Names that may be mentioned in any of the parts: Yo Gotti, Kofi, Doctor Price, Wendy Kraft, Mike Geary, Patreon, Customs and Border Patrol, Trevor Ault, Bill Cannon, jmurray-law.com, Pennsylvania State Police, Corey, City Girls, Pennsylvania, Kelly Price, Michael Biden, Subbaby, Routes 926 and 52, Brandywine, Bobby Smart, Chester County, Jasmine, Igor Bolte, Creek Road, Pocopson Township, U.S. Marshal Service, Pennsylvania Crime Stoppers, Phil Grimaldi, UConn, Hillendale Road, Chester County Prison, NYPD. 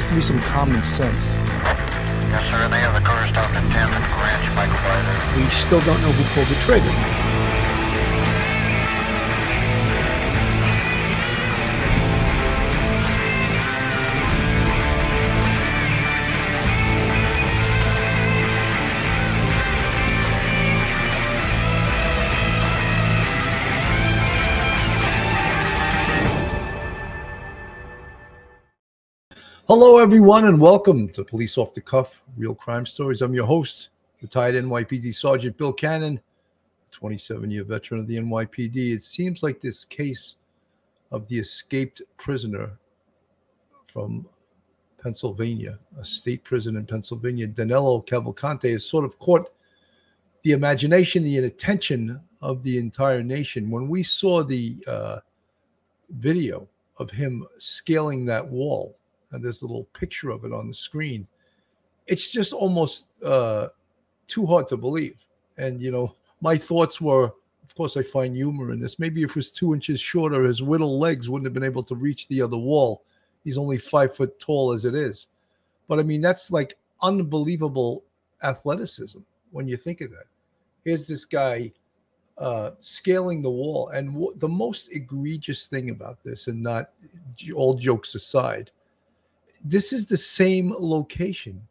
has to be some common sense. Yes, sir. They have the car stopped at 10th and Ranch, Michael Biden. We still don't know who pulled the trigger. Hello, everyone, and welcome to Police Off the Cuff, Real Crime Stories. I'm your host, retired NYPD Sergeant Bill Cannon, 27-year veteran of the NYPD. It seems like this case of the escaped prisoner from Pennsylvania, a state prison in Pennsylvania, Danilo Cavalcante, has sort of caught the imagination, the attention of the entire nation. When we saw the video of him scaling that wall, and there's a little picture of it on the screen, it's just almost too hard to believe. And, you know, my thoughts were, of course, I find humor in this. Maybe if it was 2 inches shorter, his whittle legs wouldn't have been able to reach the other wall. He's only 5 foot tall as it is. But, I mean, that's like unbelievable athleticism when you think of that. Here's this guy scaling the wall. And the most egregious thing about this, and not all jokes aside, this is the same location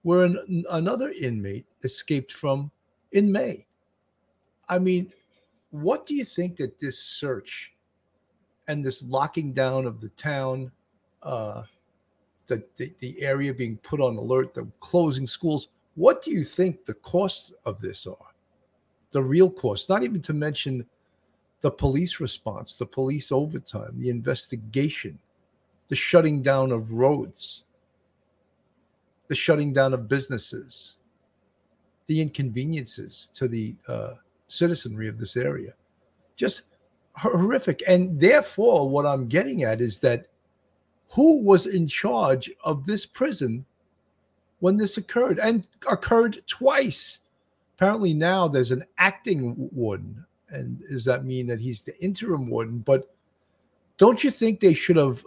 where another inmate escaped from in May. I mean, what do you think that this search and this locking down of the town, the area being put on alert, the closing schools, what do you think the costs of this are? The real costs, not even to mention the police response, the police overtime, the investigation, the shutting down of roads, the shutting down of businesses, the inconveniences to the citizenry of this area. Just horrific. And therefore, what I'm getting at is that who was in charge of this prison when this occurred? And occurred twice. Apparently now there's an acting warden. And does that mean that he's the interim warden? But don't you think they should have,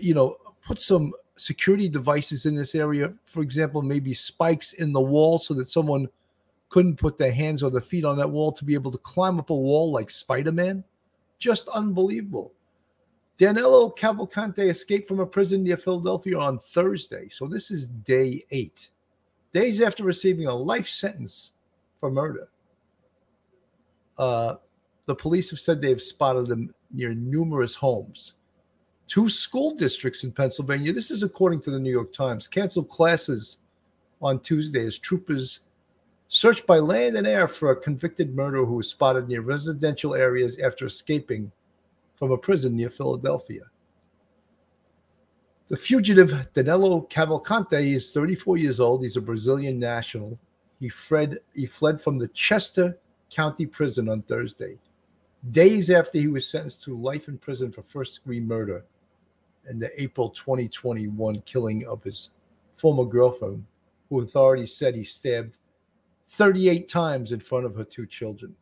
you know, put some security devices in this area, for example, maybe spikes in the wall so that someone couldn't put their hands or their feet on that wall to be able to climb up a wall like Spider-Man? Just unbelievable. Danilo Cavalcante escaped from a prison near Philadelphia on Thursday. So this is day 8, days after receiving a life sentence for murder. The police have said they've spotted him near numerous homes. 2 school districts in Pennsylvania, this is according to the New York Times, canceled classes on Tuesday as troopers searched by land and air for a convicted murderer who was spotted near residential areas after escaping from a prison near Philadelphia. The fugitive Danilo Cavalcante is 34 years old. He's a Brazilian national. He fled from the Chester County Prison on Thursday, days after he was sentenced to life in prison for first-degree murder and the April 2021 killing of his former girlfriend, who authorities said he stabbed 38 times in front of her 2 children.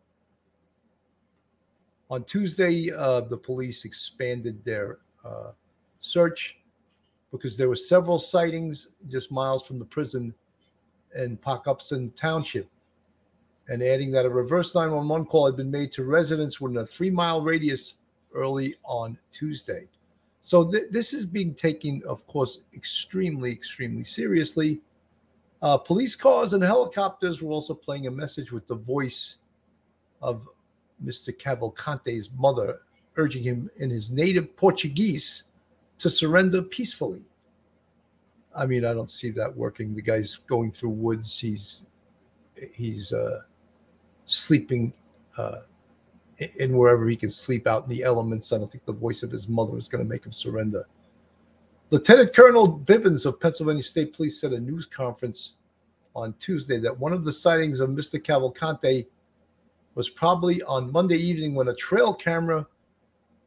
On Tuesday, the police expanded their search because there were several sightings just miles from the prison in Pocopson Township, and adding that a reverse 911 call had been made to residents within a 3-mile radius early on Tuesday. So this is being taken, of course, extremely, extremely seriously. Police cars and helicopters were also playing a message with the voice of Mr. Cavalcante's mother, urging him in his native Portuguese to surrender peacefully. I mean, I don't see that working. The guy's going through woods. He's sleeping in wherever he can sleep, out in the elements. I don't think the voice of his mother is going to make him surrender. Lieutenant Colonel Bivens of Pennsylvania State Police said at a news conference on Tuesday that one of the sightings of Mr. Cavalcante was probably on Monday evening when a trail camera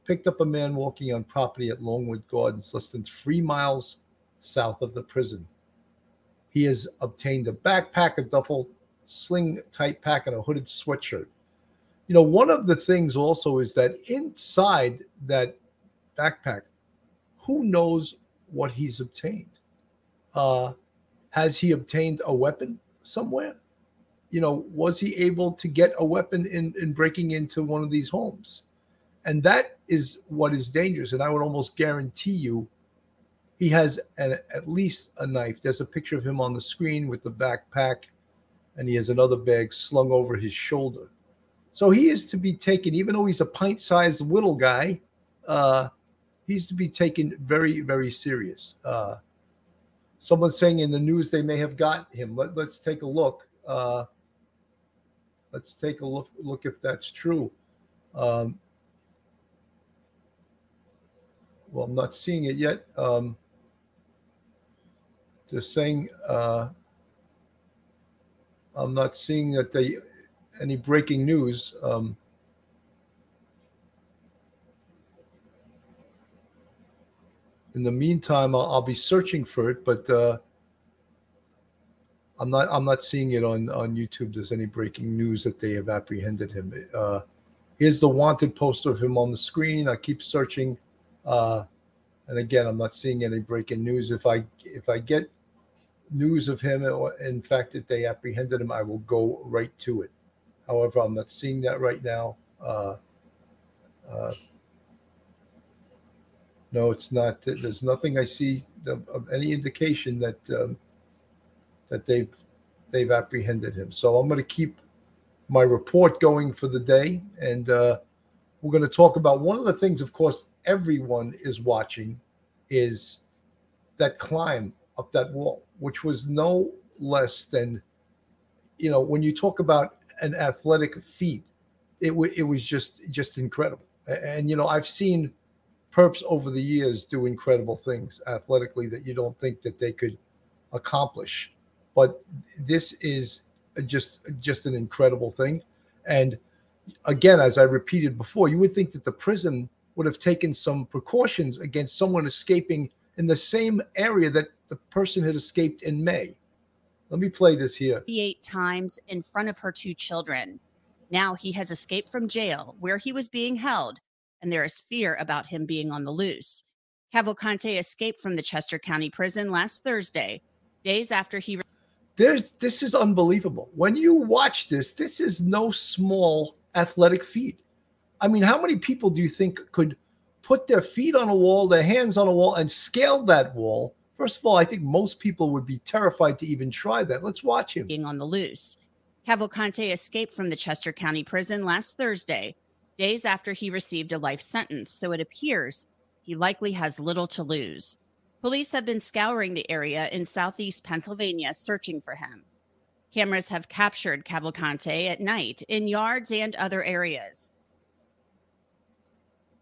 picked up a man walking on property at Longwood Gardens, less than 3 miles south of the prison. He has obtained a backpack, a duffel, sling-type pack, and a hooded sweatshirt. You know, one of the things also is that inside that backpack, who knows what he's obtained? Has he obtained a weapon somewhere? You know, was he able to get a weapon in breaking into one of these homes? And that is what is dangerous. And I would almost guarantee you he has at least a knife. There's a picture of him on the screen with the backpack, and he has another bag slung over his shoulder. So he is to be taken, even though he's a pint-sized little guy, he's to be taken very, very serious. Someone's saying in the news they may have got him. Let's take a look. Let's take a look if that's true. Well, I'm not seeing it yet. Just saying, I'm not seeing that any breaking news. In the meantime, I'll be searching for it, but I'm not seeing it on YouTube. There's any breaking news that they have apprehended him. Here's the wanted poster of him on the screen. I keep searching, and again, I'm not seeing any breaking news. If I get news of him, in fact, that they apprehended him, I will go right to it. However, I'm not seeing that right now. No, it's not. There's nothing I see of any indication that that they've apprehended him. So I'm going to keep my report going for the day, and we're going to talk about one of the things, of course, everyone is watching, is that climb up that wall, which was no less than, you know, when you talk about an athletic feat, it was just incredible. And, you know, I've seen perps over the years do incredible things athletically that you don't think that they could accomplish. But this is just an incredible thing. And again, as I repeated before, you would think that the prison would have taken some precautions against someone escaping in the same area that the person had escaped in May. Let me play this here. 8 times in front of her 2 children. Now he has escaped from jail where he was being held, and there is fear about him being on the loose. Cavalcante escaped from the Chester County Prison last Thursday, days after he... This is unbelievable. When you watch this is no small athletic feat. I mean, how many people do you think could put their feet on a wall, their hands on a wall, and scale that wall? First of all, I think most people would be terrified to even try that. Let's watch him. Being on the loose. Cavalcante escaped from the Chester County Prison last Thursday, days after he received a life sentence, so it appears he likely has little to lose. Police have been scouring the area in southeast Pennsylvania searching for him. Cameras have captured Cavalcante at night in yards and other areas.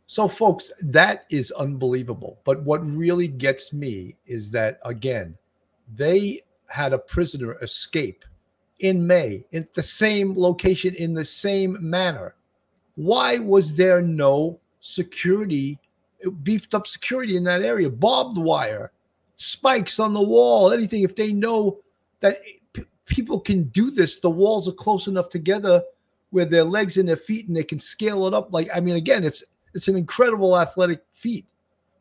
So, folks, that is unbelievable. But what really gets me is that, again, they had a prisoner escape in May in the same location, in the same manner. Why was there no security? It beefed up security in that area, barbed wire, spikes on the wall, anything. If they know that people can do this, the walls are close enough together with their legs and their feet, and they can scale it up. Like, I mean, again, it's an incredible athletic feat,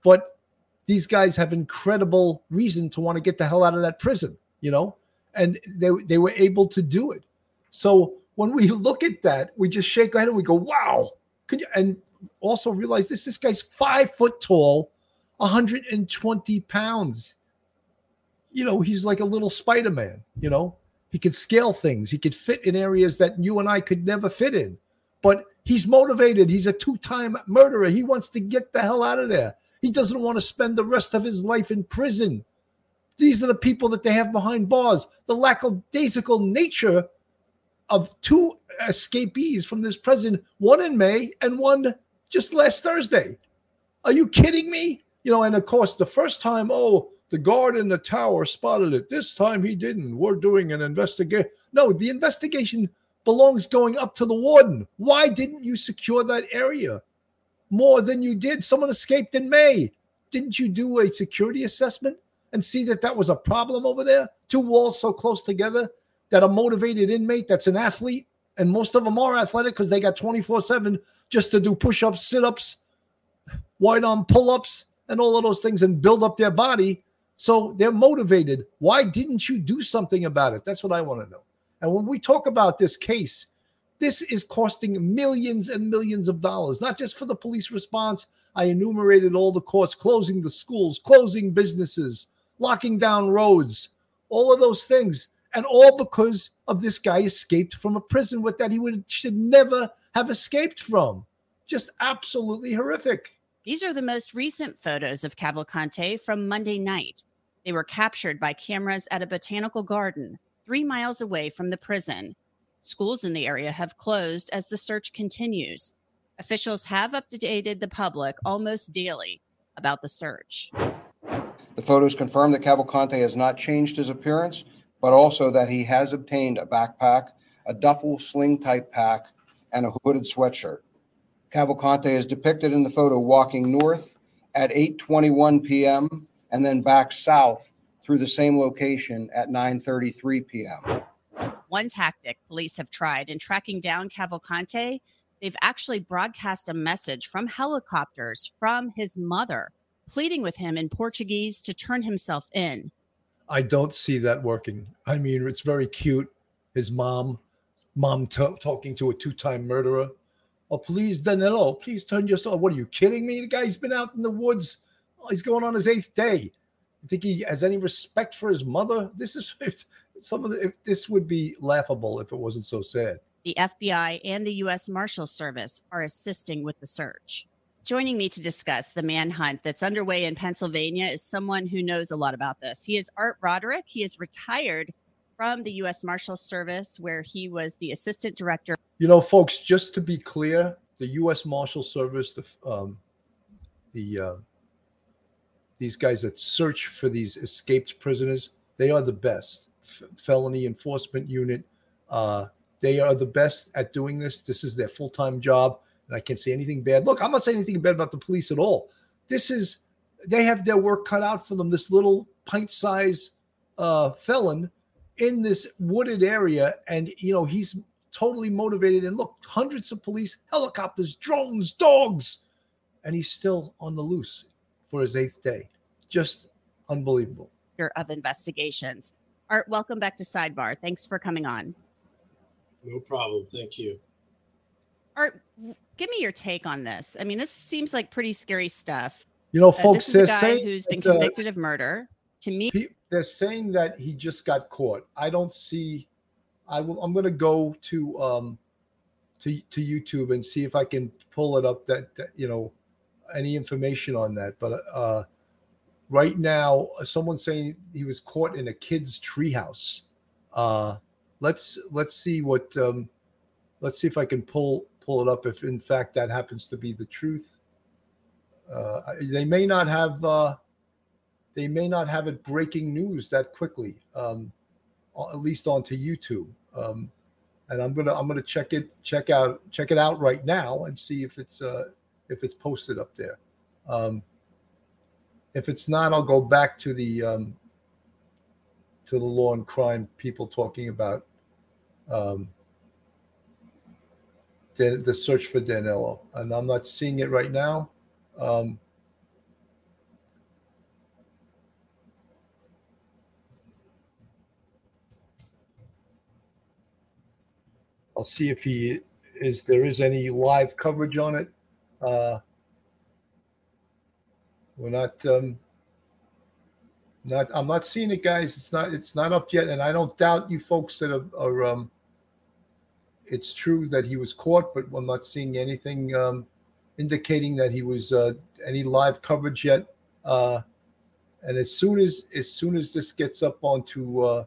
but these guys have incredible reason to want to get the hell out of that prison, you know, and they were able to do it. So when we look at that, we just shake our head and we go, wow. Could you? And also realize this guy's 5 foot tall, 120 pounds. You know, he's like a little Spider-Man, you know. He could scale things. He could fit in areas that you and I could never fit in. But he's motivated. He's a two-time murderer. He wants to get the hell out of there. He doesn't want to spend the rest of his life in prison. These are the people that they have behind bars. The lackadaisical nature of 2 escapees from this prison, one in May and one just last Thursday. Are you kidding me? You know, and of course, the first time, oh, the guard in the tower spotted it. This time he didn't. We're doing an investigation. No, the investigation belongs going up to the warden. Why didn't you secure that area more than you did? Someone escaped in May. Didn't you do a security assessment and see that was a problem over there? 2 walls so close together that a motivated inmate that's an athlete, and most of them are athletic because they got 24/7 just to do push-ups, sit-ups, wide-arm pull-ups, and all of those things and build up their body so they're motivated. Why didn't you do something about it? That's what I want to know. And when we talk about this case, this is costing millions and millions of dollars, not just for the police response. I enumerated all the costs: closing the schools, closing businesses, locking down roads, all of those things. And all because of this guy escaped from a prison with that he should never have escaped from. Just absolutely horrific. These are the most recent photos of Cavalcante from Monday night. They were captured by cameras at a botanical garden 3 miles away from the prison. Schools in the area have closed as the search continues. Officials have updated the public almost daily about the search. The photos confirm that Cavalcante has not changed his appearance, but also that he has obtained a backpack, a duffel sling type pack, and a hooded sweatshirt. Cavalcante is depicted in the photo walking north at 8:21 p.m. and then back south through the same location at 9:33 p.m. One tactic police have tried in tracking down Cavalcante, they've actually broadcast a message from helicopters from his mother, pleading with him in Portuguese to turn himself in. I don't see that working. I mean, it's very cute. His mom talking to a two-time murderer. Oh, please, Danilo, please turn yourself. What, are you kidding me? The guy's been out in the woods. Oh, he's going on his 8th day. You think he has any respect for his mother? This would be laughable if it wasn't so sad. The FBI and the U.S. Marshal Service are assisting with the search. Joining me to discuss the manhunt that's underway in Pennsylvania is someone who knows a lot about this. He is Art Roderick. He is retired from the U.S. Marshal Service, where he was the assistant director. You know, folks, just to be clear, the U.S. Marshal Service, these guys that search for these escaped prisoners, they are the best. Felony Enforcement Unit, they are the best at doing this. This is their full-time job. And I can't say anything bad. Look, I'm not saying anything bad about the police at all. They have their work cut out for them. This little pint-sized felon in this wooded area. And, you know, he's totally motivated. And look, hundreds of police, helicopters, drones, dogs. And he's still on the loose for his 8th day. Just unbelievable. Of investigations. Art, welcome back to Sidebar. Thanks for coming on. No problem. Thank you. Art, give me your take on this. I mean, this seems like pretty scary stuff. You know, folks, this is a guy who's been convicted of murder. To me, they're saying that he just got caught. I don't see. I'm going to go to YouTube and see if I can pull it up. That you know, any information on that. But right now, someone's saying he was caught in a kid's treehouse. Let's see what. Let's see if I can pull it up if, in fact, that happens to be the truth. They may not have it breaking news that quickly, at least onto YouTube. And I'm gonna check it out right now and see if it's posted up there. If it's not, I'll go back to the law and crime people talking about the search for Danilo, and I'm not seeing it right now. I'll see if there is any live coverage on it. We're not, I'm not seeing it, guys. It's not up yet. And I don't doubt you folks that are it's true that he was caught, but I'm not seeing anything indicating that he was any live coverage yet. And as soon as this gets up onto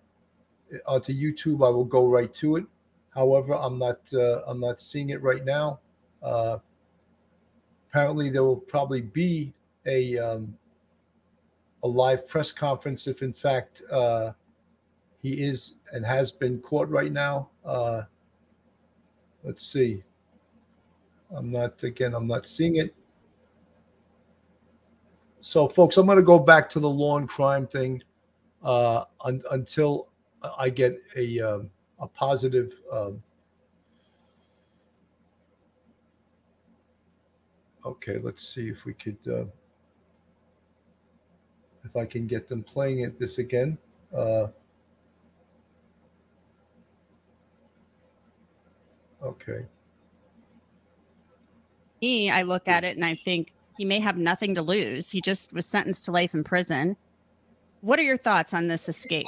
YouTube, I will go right to it. However, I'm not seeing it right now. Apparently, there will probably be a live press conference if, in fact, he is and has been caught right now. Let's see. I'm not seeing it. So, folks, I'm going to go back to the law and crime thing until I get a positive okay, let's see if we could if I can get them playing at this again. Okay. I look at it and I think he may have nothing to lose. He just was sentenced to life in prison. What are your thoughts on this escape?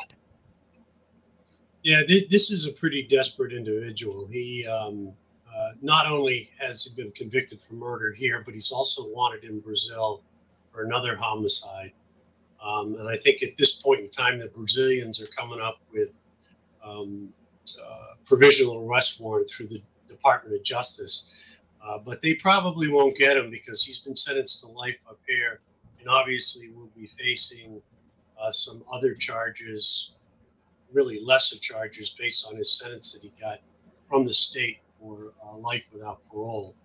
Yeah, this is a pretty desperate individual. He not only has he been convicted for murder here, but he's also wanted in Brazil for another homicide. And I think at this point in time, the Brazilians are coming up with provisional arrest warrant through the Department of Justice. But they probably won't get him because he's been sentenced to life up here. And obviously will be facing some other charges, really lesser charges based on his sentence that he got from the state for life without parole.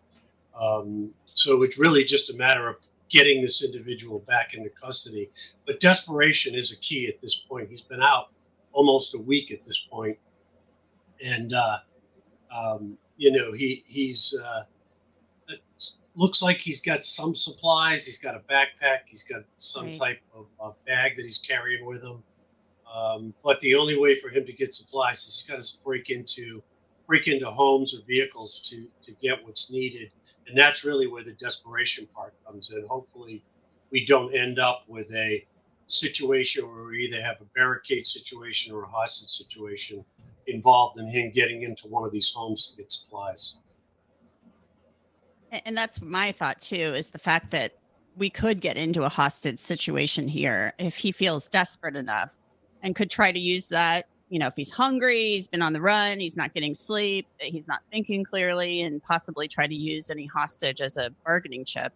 So it's really just a matter of getting this individual back into custody. But desperation is a key at this point. He's been out almost a week at this point. And, you know, he's it looks like he's got some supplies. He's got a backpack. He's got some type of bag that he's carrying with him. But the only way for him to get supplies is he's got to break into homes or vehicles to get what's needed. And that's really where the desperation part comes in. Hopefully we don't end up with a situation where we either have a barricade situation or a hostage situation involved in him getting into one of these homes to get supplies. And that's my thought too, is the fact that we could get into a hostage situation here if he feels desperate enough and could try to use that. You know, if he's hungry, he's been on the run, he's not getting sleep, he's not thinking clearly, and possibly try to use any hostage as a bargaining chip.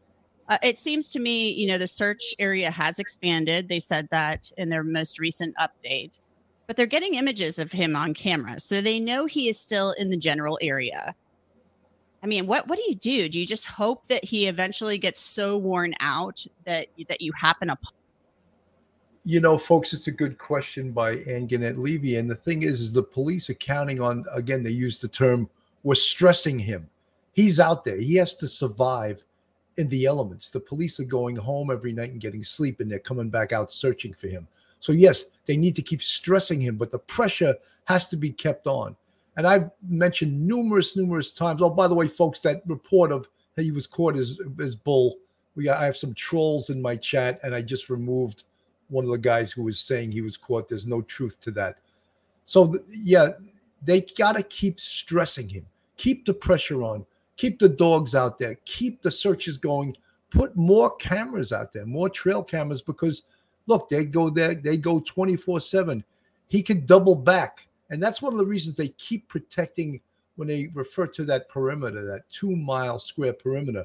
It seems to me, you know, the search area has expanded. They said that in their most recent update, but they're getting images of him on camera. So they know he is still in the general area. I mean, what do you do? Do you just hope that he eventually gets so worn out that you happen upon? You know, folks, it's a good question by Ann Gannett Levy. And the thing is the police are counting on, again, they use the term, we're stressing him. He's out there. He has to survive in the elements. The police are going home every night and getting sleep, and they're coming back out searching for him. So, yes, they need to keep stressing him, but the pressure has to be kept on. And I've mentioned numerous times. Oh, by the way, folks, that report of he was caught as bull. I have some trolls in my chat, and I just removed one of the guys who was saying he was caught. There's no truth to that. So, yeah, they got to keep stressing him. Keep the pressure on. Keep the dogs out there. Keep the searches going. Put more cameras out there, more trail cameras, because, look, they go there. They go 24/7. He can double back. And that's one of the reasons they keep protecting when they refer to that perimeter, that 2 mile square perimeter.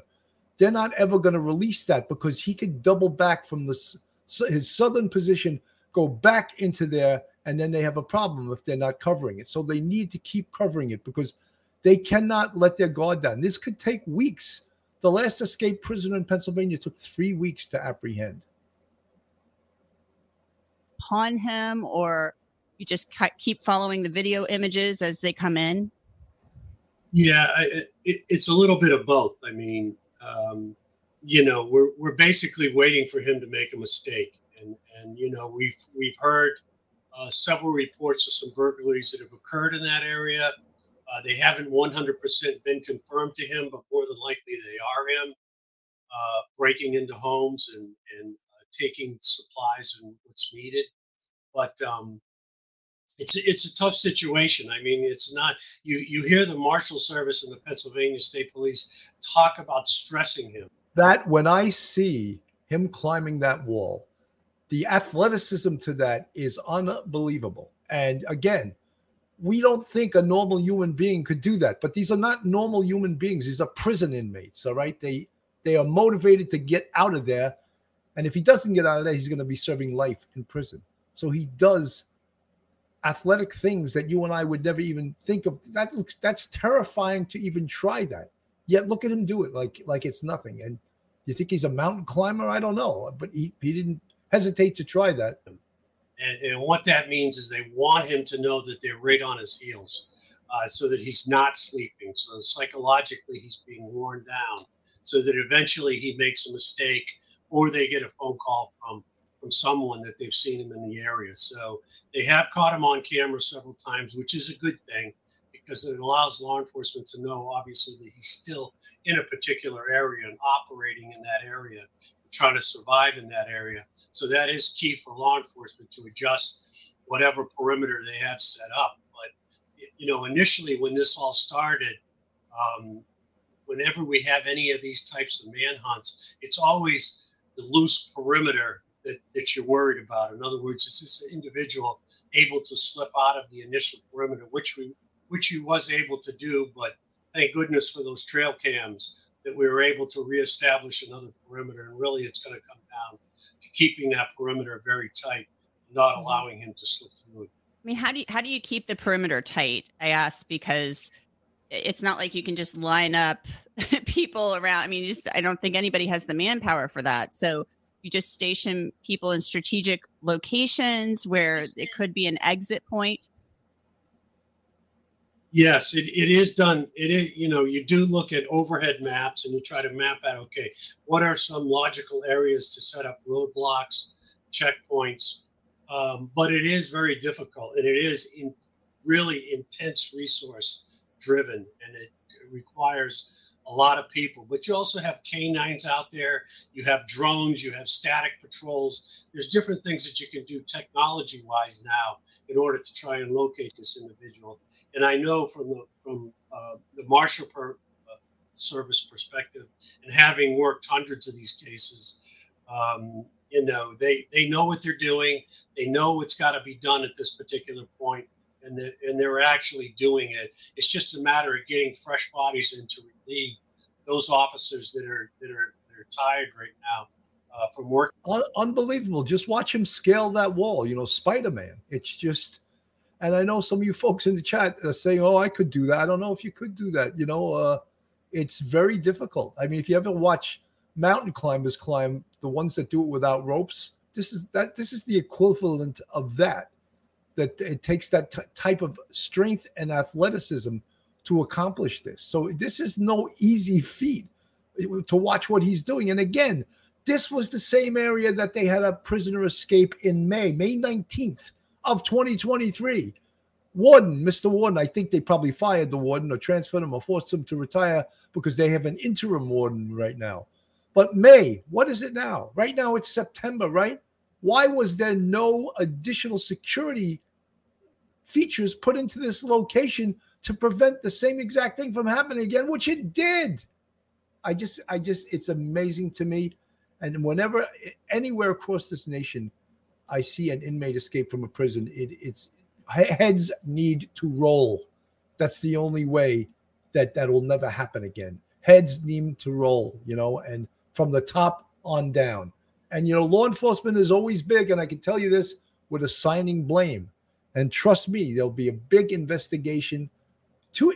They're not ever going to release that because he can double back from his southern position, go back into there, and then they have a problem if they're not covering it. So they need to keep covering it because they cannot let their guard down. This could take weeks. The last escaped prisoner in Pennsylvania took 3 weeks to apprehend. Pawn him, or you just keep following the video images as they come in? Yeah, it's a little bit of both. I mean, you know, we're basically waiting for him to make a mistake, and you know, we've heard several reports of some burglaries that have occurred in that area. They haven't 100% been confirmed to him, but more than likely they are him breaking into homes and taking supplies and what's needed. But it's a tough situation. I mean, it's not you hear the Marshal Service and the Pennsylvania State Police talk about stressing him. That when I see him climbing that wall, the athleticism to that is unbelievable. And again, we don't think a normal human being could do that, but these are not normal human beings. These are prison inmates, all right? They are motivated to get out of there. And if he doesn't get out of there, he's going to be serving life in prison. So he does athletic things that you and I would never even think of. That's terrifying to even try that. Yet look at him do it like it's nothing. And you think he's a mountain climber? I don't know. But he didn't hesitate to try that. And what that means is they want him to know that they're right on his heels so that he's not sleeping. So psychologically, he's being worn down so that eventually he makes a mistake or they get a phone call from from someone that they've seen him in the area. So they have caught him on camera several times, which is a good thing because it allows law enforcement to know, obviously, that he's still in a particular area and operating in that area, trying to survive in that area. So that is key for law enforcement to adjust whatever perimeter they have set up. But, you know, initially when this all started, whenever we have any of these types of manhunts, it's always the loose perimeter that you're worried about. In other words, is this individual able to slip out of the initial perimeter, which he was able to do, but thank goodness for those trail cams that we were able to reestablish another perimeter. And really it's going to come down to keeping that perimeter very tight, not allowing him to slip through. I mean, how do you keep the perimeter tight? I ask because it's not like you can just line up people around. I mean, I don't think anybody has the manpower for that. So you just station people in strategic locations where it could be an exit point. Yes, it is done. It is, you know, you do look at overhead maps and you try to map out, okay, what are some logical areas to set up roadblocks, checkpoints? But it is very difficult and it is really intense resource driven and it requires a lot of people. But you also have canines out there. You have drones. You have static patrols. There's different things that you can do technology-wise now in order to try and locate this individual. And I know from the Marshal Service perspective, and having worked hundreds of these cases, you know, they know what they're doing. They know what's got to be done at this particular point. And they're actually doing it. It's just a matter of getting fresh bodies in to relieve those officers that are tired right now from work. Unbelievable! Just watch him scale that wall. You know, Spider-Man. It's just, and I know some of you folks in the chat are saying, "Oh, I could do that." I don't know if you could do that. You know, it's very difficult. I mean, if you ever watch mountain climbers climb, the ones that do it without ropes, this is the equivalent of that. That it takes that type of strength and athleticism to accomplish this. So this is no easy feat to watch what he's doing. And again, this was the same area that they had a prisoner escape in May 19th of 2023. Warden, Mr. Warden, I think they probably fired the warden or transferred him or forced him to retire because they have an interim warden right now. But May, what is it now? Right now it's September, right? Why was there no additional security features put into this location to prevent the same exact thing from happening again, which it did? I just, it's amazing to me. And whenever anywhere across this nation, I see an inmate escape from a prison, it's heads need to roll. That's the only way that will never happen again. Heads need to roll, you know, and from the top on down. And, you know, law enforcement is always big, and I can tell you this, with assigning blame. And trust me, there'll be a big investigation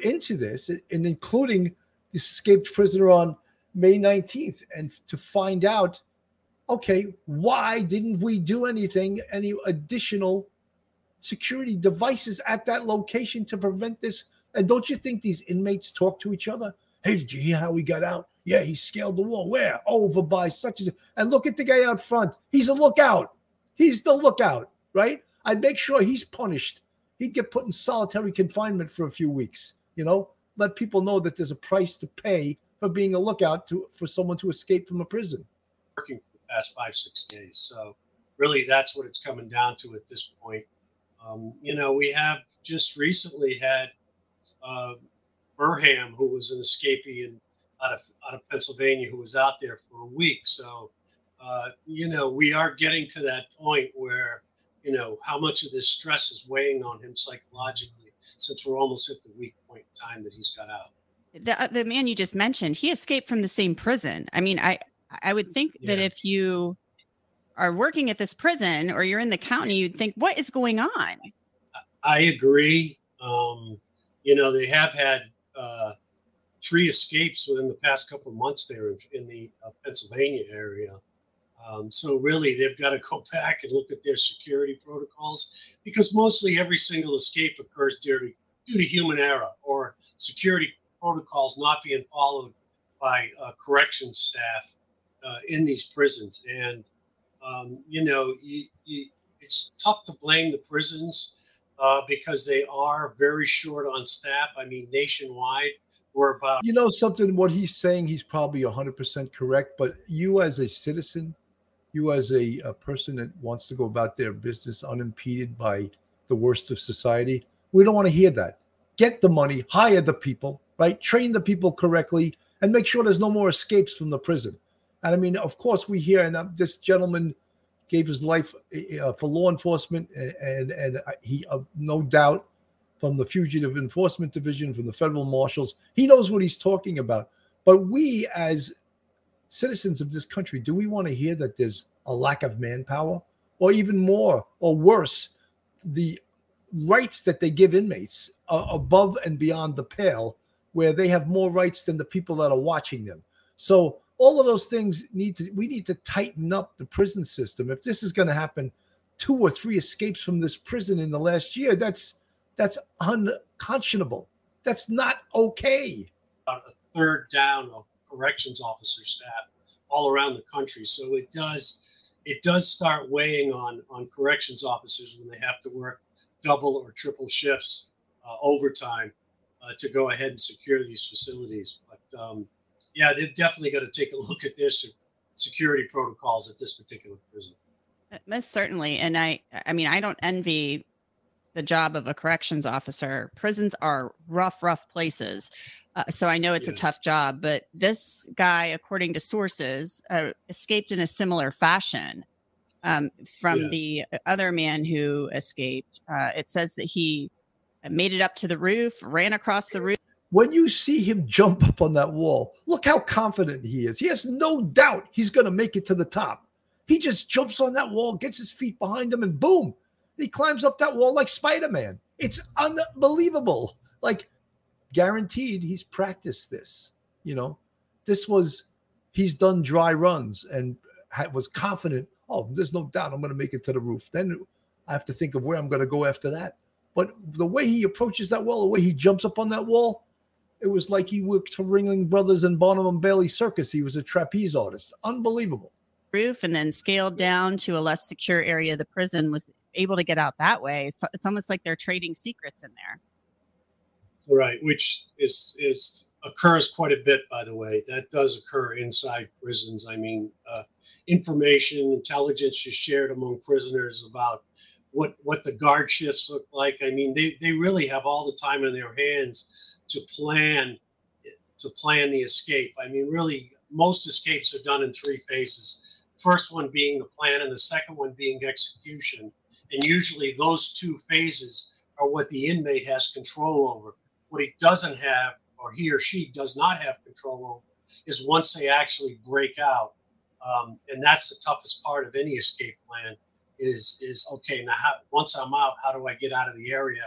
into this, and including this escaped prisoner on May 19th, and to find out, okay, why didn't we do anything, any additional security devices at that location to prevent this? And don't you think these inmates talk to each other? Hey, did you hear how he got out? Yeah, he scaled the wall. Where? Over by such as. And look at the guy out front. He's a lookout. He's the lookout, right? I'd make sure he's punished. He'd get put in solitary confinement for a few weeks. You know, let people know that there's a price to pay for being a lookout for someone to escape from a prison. Working for the past 5-6 days. So really, that's what it's coming down to at this point. You know, we have just recently had Burham, who was an escapee in out of Pennsylvania, who was out there for a week. So, you know, we are getting to that point where, you know, how much of this stress is weighing on him psychologically, since we're almost at the week point in time that he's got out. The man you just mentioned, he escaped from the same prison. I mean, I would think that if you are working at this prison or you're in the county, you'd think, what is going on? I agree. You know, they have had, 3 escapes within the past couple of months there in the Pennsylvania area. So really, they've got to go back and look at their security protocols, because mostly every single escape occurs due to human error or security protocols not being followed by corrections staff in these prisons. And It's tough to blame the prisons because they are very short on staff. I mean, nationwide, we're about... You know something, what he's saying, he's probably 100% correct, but you as a citizen, you as a person that wants to go about their business unimpeded by the worst of society, we don't want to hear that. Get the money, hire the people, right? Train the people correctly and make sure there's no more escapes from the prison. And I mean, of course we hear, and this gentleman gave his life for law enforcement, and he, no doubt, from the Fugitive Enforcement Division, from the federal marshals, he knows what he's talking about. But we as citizens of this country, do we want to hear that there's a lack of manpower, or even more or worse, the rights that they give inmates are above and beyond the pale, where they have more rights than the people that are watching them? So all of those things we need to tighten up the prison system. If this is going to happen, 2 or 3 escapes from this prison in the last year, that's unconscionable. That's not okay. About a third down of corrections officer staff all around the country. So it does start weighing on corrections officers when they have to work double or triple shifts overtime to go ahead and secure these facilities. But yeah, they've definitely got to take a look at their security protocols at this particular prison. Most certainly. And I mean, I don't envy the job of a corrections officer. Prisons are rough, rough places. So I know it's a tough job, but this guy, according to sources, escaped in a similar fashion from the other man who escaped. It says that he made it up to the roof, ran across the roof. When you see him jump up on that wall, look how confident he is. He has no doubt he's going to make it to the top. He just jumps on that wall, gets his feet behind him, and boom, he climbs up that wall like Spider-Man. It's unbelievable. Like, guaranteed he's practiced this. You know, he's done dry runs and was confident, oh, there's no doubt I'm going to make it to the roof. Then I have to think of where I'm going to go after that. But the way he approaches that wall, the way he jumps up on that wall, it was like he worked for Ringling Brothers and Barnum and Bailey Circus. He was a trapeze artist. Unbelievable. Roof and then scaled down to a less secure area of the prison, was able to get out that way. So it's almost like they're trading secrets in there. Right, which is occurs quite a bit, by the way. That does occur inside prisons. I mean, information, intelligence is shared among prisoners about what the guard shifts look like. I mean, they really have all the time in their hands to plan the escape. I mean, really, most escapes are done in 3 phases. First one being the plan and the second one being execution. And usually those 2 phases are what the inmate has control over. What he doesn't have, or he or she does not have control over, is once they actually break out. And that's the toughest part of any escape plan is okay, now once I'm out, how do I get out of the area?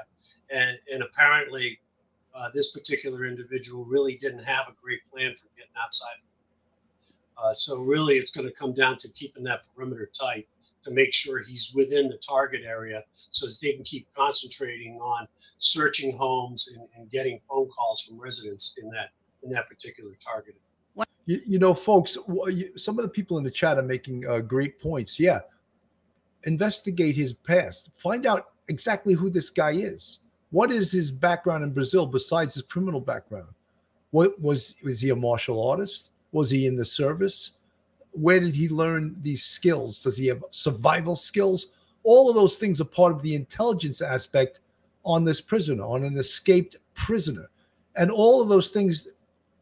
And apparently this particular individual really didn't have a great plan for getting outside. So really, it's going to come down to keeping that perimeter tight to make sure he's within the target area so that they can keep concentrating on searching homes and getting phone calls from residents in that particular target. You know, folks, some of the people in the chat are making great points. Yeah. Investigate his past. Find out exactly who this guy is. What is his background in Brazil besides his criminal background? What was he a martial artist? Was he in the service? Where did he learn these skills? Does he have survival skills? All of those things are part of the intelligence aspect on this prisoner, on an escaped prisoner. And all of those things,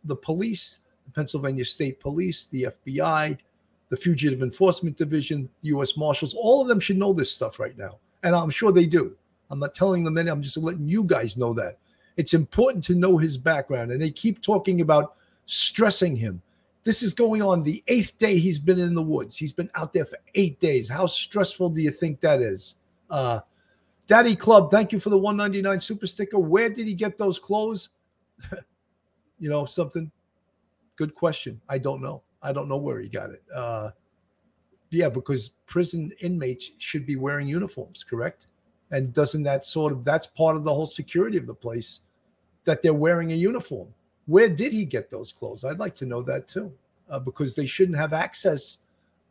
the police, the Pennsylvania State Police, the FBI, the Fugitive Enforcement Division, U.S. Marshals, all of them should know this stuff right now. And I'm sure they do. I'm not telling them any. I'm just letting you guys know that. It's important to know his background. And they keep talking about stressing him. This is going on the 8th day he's been in the woods. He's been out there for 8 days. How stressful do you think that is? Daddy Club, thank you for the $1.99 super sticker. Where did he get those clothes? You know something? Good question. I don't know. I don't know where he got it. Because prison inmates should be wearing uniforms, correct? And doesn't that that's part of the whole security of the place, that they're wearing a uniform. Where did he get those clothes? I'd like to know that too, because they shouldn't have access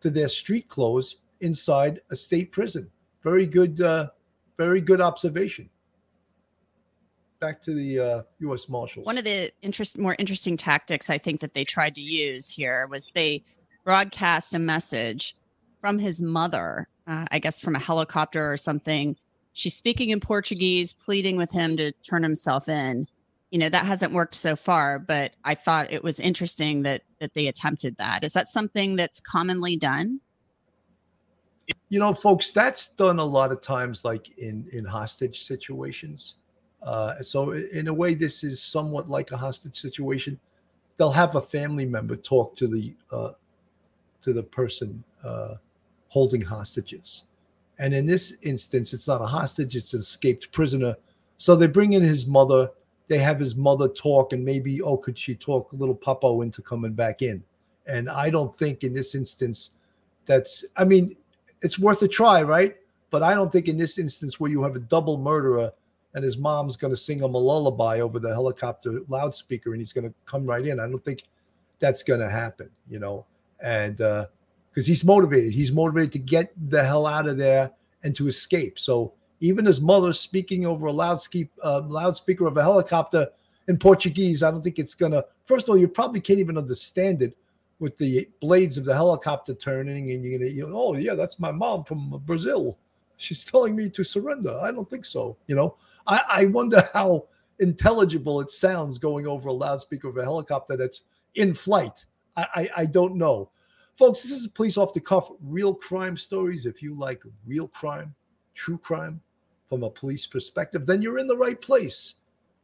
to their street clothes inside a state prison. Very good observation. Back to the U.S. Marshals. One of the more interesting tactics I think that they tried to use here was they broadcast a message from his mother, I guess from a helicopter or something. She's speaking in Portuguese, pleading with him to turn himself in. You know, that hasn't worked so far, but I thought it was interesting that they attempted that. Is that something that's commonly done? You know, folks, that's done a lot of times, like in hostage situations. So in a way, this is somewhat like a hostage situation. They'll have a family member talk to the person holding hostages. And in this instance, it's not a hostage, it's an escaped prisoner. So they bring in his mother, they have his mother talk, and maybe, oh, could she talk little Popo into coming back in? And I don't think in this instance it's worth a try, right? But I don't think in this instance where you have a double murderer and his mom's going to sing him a lullaby over the helicopter loudspeaker and he's going to come right in. I don't think that's going to happen, you know, and because he's motivated. He's motivated to get the hell out of there and to escape. So even his mother speaking over a loudspeaker of a helicopter in Portuguese, I don't think it's going to – first of all, you probably can't even understand it with the blades of the helicopter turning, and you're going to, oh, yeah, that's my mom from Brazil. She's telling me to surrender. I don't think so. You know, I wonder how intelligible it sounds going over a loudspeaker of a helicopter that's in flight. I don't know. Folks, this is Police Off the Cuff, real crime stories. If you like real crime, true crime from a police perspective, then you're in the right place.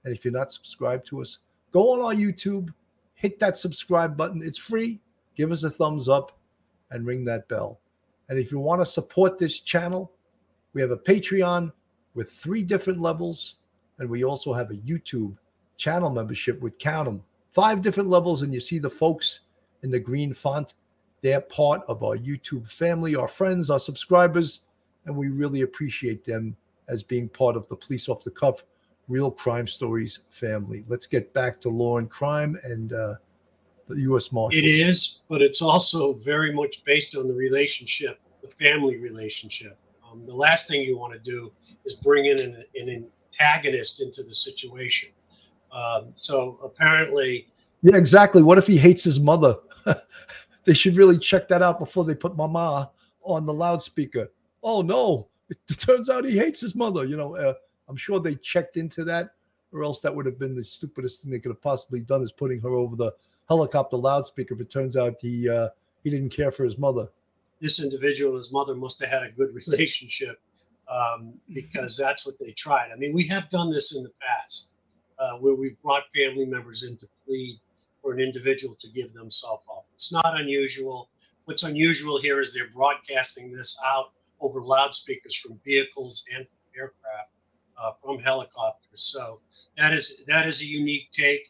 And if you're not subscribed to us, go on our YouTube, hit that subscribe button. It's free. Give us a thumbs up and ring that bell. And if you want to support this channel, we have a Patreon with 3 different levels, and we also have a YouTube channel membership with, count them, 5 different levels, and you see the folks in the green font. They're part of our YouTube family, our friends, our subscribers, and we really appreciate them as being part of the Police Off the Cuff Real Crime Stories family. Let's get back to law and crime and the U.S. Marshals. It is, but it's also very much based on the relationship, the family relationship. The last thing you want to do is bring in an antagonist into the situation. So apparently. Yeah, exactly. What if he hates his mother? They should really check that out before they put mama on the loudspeaker. Oh, no. It turns out he hates his mother. You know, I'm sure they checked into that, or else that would have been the stupidest thing they could have possibly done, is putting her over the helicopter loudspeaker. If it turns out he didn't care for his mother. This individual and his mother must have had a good relationship, because that's what they tried. I mean, we have done this in the past where we've brought family members in to plead for an individual to give themselves up. It's not unusual. What's unusual here is they're broadcasting this out over loudspeakers from vehicles and aircraft, from helicopters. So that is a unique take,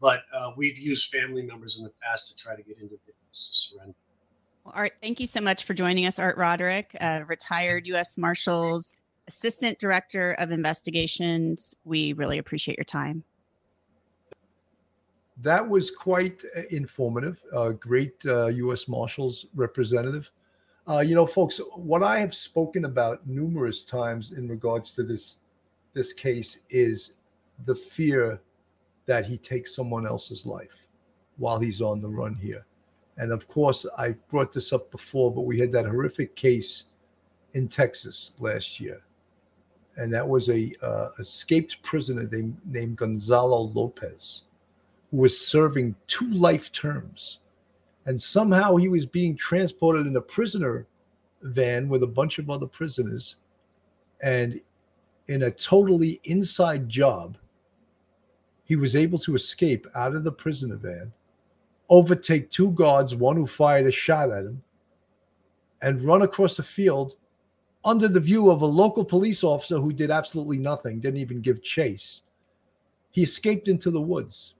but we've used family members in the past to try to get individuals to surrender. Well, Art, thank you so much for joining us. Art Roderick, retired U.S. Marshals, Assistant Director of Investigations. We really appreciate your time. That was quite informative. Great U.S. Marshals representative. You know, folks, what I have spoken about numerous times in regards to this case is the fear that he takes someone else's life while he's on the run here. And of course, I brought this up before, but we had that horrific case in Texas last year. And that was a escaped prisoner named Gonzalo Lopez, who was serving 2 life terms. And somehow he was being transported in a prisoner van with a bunch of other prisoners. And in a totally inside job, he was able to escape out of the prisoner van, overtake 2 guards, one who fired a shot at him, and run across the field under the view of a local police officer who did absolutely nothing, didn't even give chase. He escaped into the woods.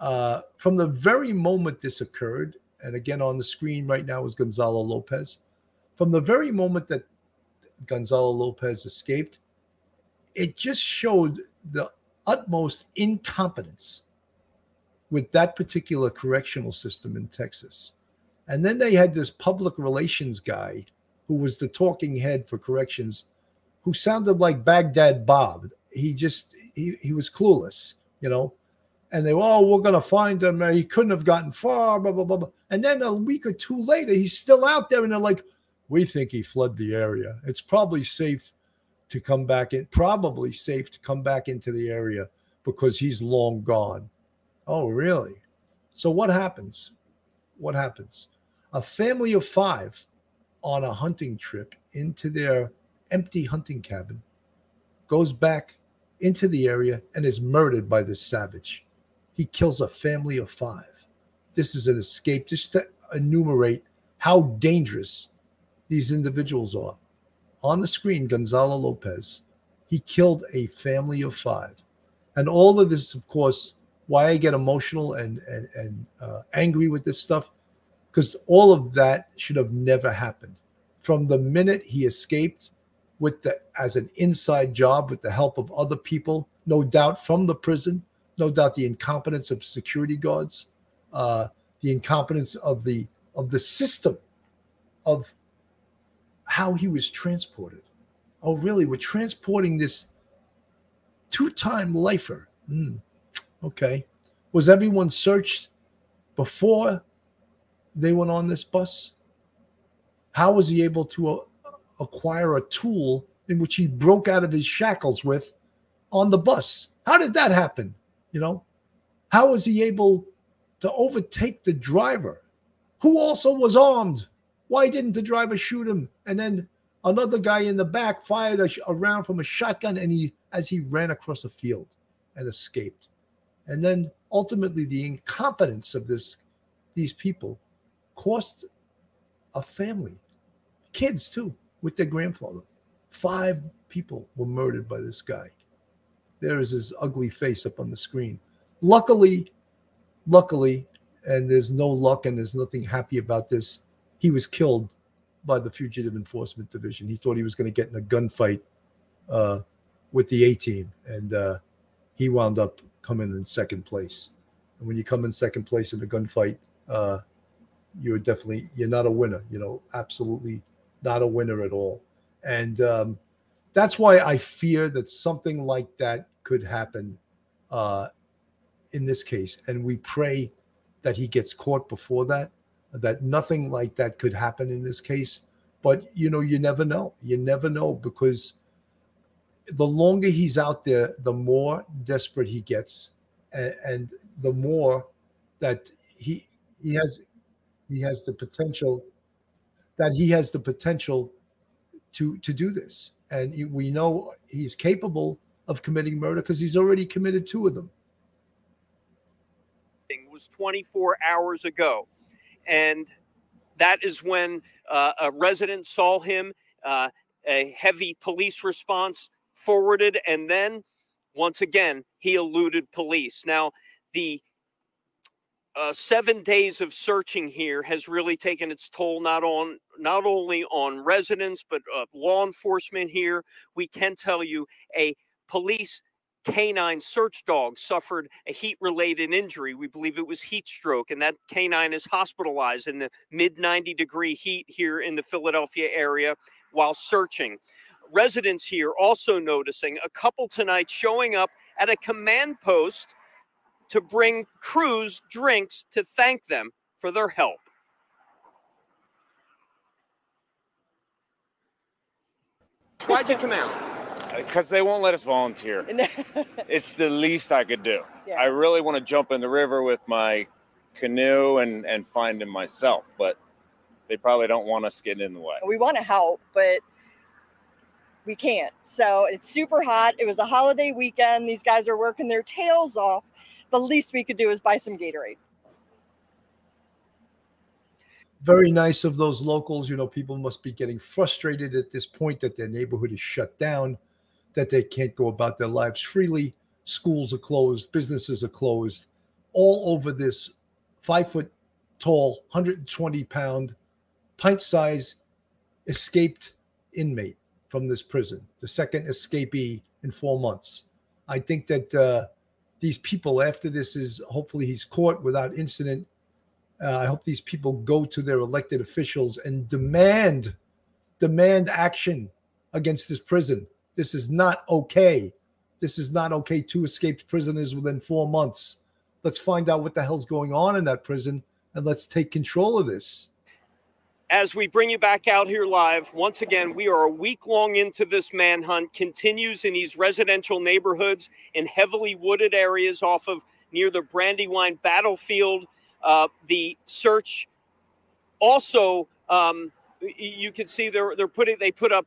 From the very moment this occurred, and again on the screen right now is Gonzalo Lopez, from the very moment that Gonzalo Lopez escaped, it just showed the utmost incompetence with that particular correctional system in Texas. And then they had this public relations guy who was the talking head for corrections, who sounded like Baghdad Bob. He was clueless, you know. And they were, oh, we're going to find him. He couldn't have gotten far, blah, blah, blah, blah. And then a week or two later, he's still out there. And they're like, we think he fled the area. It's probably safe to come back in. Probably safe to come back into the area because he's long gone. Oh, really? So what happens? What happens? A family of five on a hunting trip into their empty hunting cabin goes back into the area and is murdered by this savage. He kills a family of five. This is an escape, just to enumerate how dangerous these individuals are. On the screen, Gonzalo Lopez. He killed a family of five. And all of this, of course, why I get emotional and angry with this stuff, because all of that should have never happened. From the minute he escaped as an inside job with the help of other people, no doubt from the prison, no doubt the incompetence of security guards, the incompetence of the system, of how he was transported. Oh, really? We're transporting this two-time lifer. Okay. Was everyone searched before they went on this bus? How was he able to acquire a tool in which he broke out of his shackles with on the bus? How did that happen? You know, how was he able to overtake the driver, who also was armed? Why didn't the driver shoot him? And then another guy in the back fired a round from a shotgun, and as he ran across a field and escaped. And then ultimately the incompetence of these people cost a family, kids too, with their grandfather. Five people were murdered by this guy. There is his ugly face up on the screen. Luckily, and there's no luck and there's nothing happy about this, he was killed by the Fugitive Enforcement Division. He thought he was going to get in a gunfight with the A-team, and he wound up coming in second place. And when you come in second place in a gunfight, you're not a winner, you know, absolutely not a winner at all. And that's why I fear that something like that could happen in this case. And we pray that he gets caught before that nothing like that could happen in this case. But, you know, you never know. You never know, because the longer he's out there, the more desperate he gets, and the more that he has the potential to do this. And we know he's capable of committing murder because he's already committed two of them. It was 24 hours ago. And that is when a resident saw him, a heavy police response forwarded, and then, once again, he eluded police. Now, the 7 days of searching here has really taken its toll not only on residents, but law enforcement here. We can tell you a police canine search dog suffered a heat-related injury. We believe it was heat stroke, and that canine is hospitalized in the mid-90-degree heat here in the Philadelphia area while searching. Residents here also noticing a couple tonight showing up at a command post to bring crews drinks to thank them for their help. Why'd you come out? Because they won't let us volunteer. It's the least I could do. Yeah. I really want to jump in the river with my canoe and find him myself, but they probably don't want us getting in the way. We want to help, but we can't. So it's super hot. It was a holiday weekend. These guys are working their tails off. The least we could do is buy some Gatorade. Very nice of those locals. You know, people must be getting frustrated at this point that their neighborhood is shut down, that they can't go about their lives freely. Schools are closed, businesses are closed, all over this 5-foot-tall, 120-pound, pint-sized escaped inmate from this prison, the second escapee in 4 months. I think that these people, after this is, hopefully he's caught without incident, I hope these people go to their elected officials and demand demand action against this prison. This is not okay. This is not okay. 2 escaped prisoners within 4 months. Let's find out what the hell's going on in that prison, and let's take control of this. As we bring you back out here live, once again, we are a week long into this manhunt. Continues in these residential neighborhoods and heavily wooded areas off of near the Brandywine battlefield. The search also, you can see they put up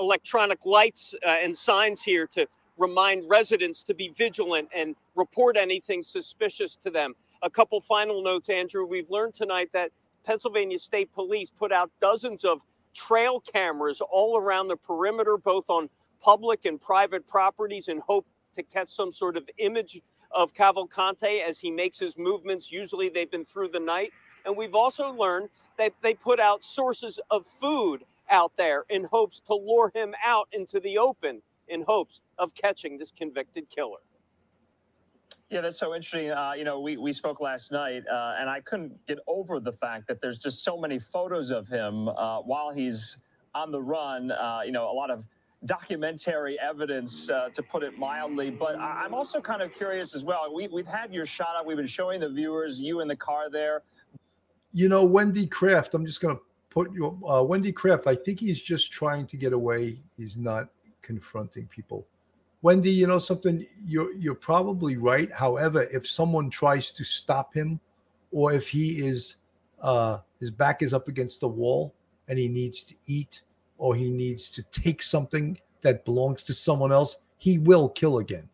electronic lights and signs here to remind residents to be vigilant and report anything suspicious to them. A couple final notes, Andrew. We've learned tonight that Pennsylvania State Police put out dozens of trail cameras all around the perimeter, both on public and private properties, in hope to catch some sort of image of Cavalcante as he makes his movements. Usually they've been through the night. And we've also learned that they put out sources of food out there in hopes to lure him out into the open, in hopes of catching this convicted killer. Yeah, that's so interesting. We spoke last night, and I couldn't get over the fact that there's just so many photos of him while he's on the run. A lot of documentary evidence, to put it mildly. But I'm also kind of curious as well. We've had your shot up. We've been showing the viewers you in the car there. Wendy Kraft, I'm just going to put you, Wendy Kraft, I think he's just trying to get away. He's not confronting people. Wendy, you know something? You're probably right. However, if someone tries to stop him, or if he is, his back is up against the wall and he needs to eat or he needs to take something that belongs to someone else, he will kill again.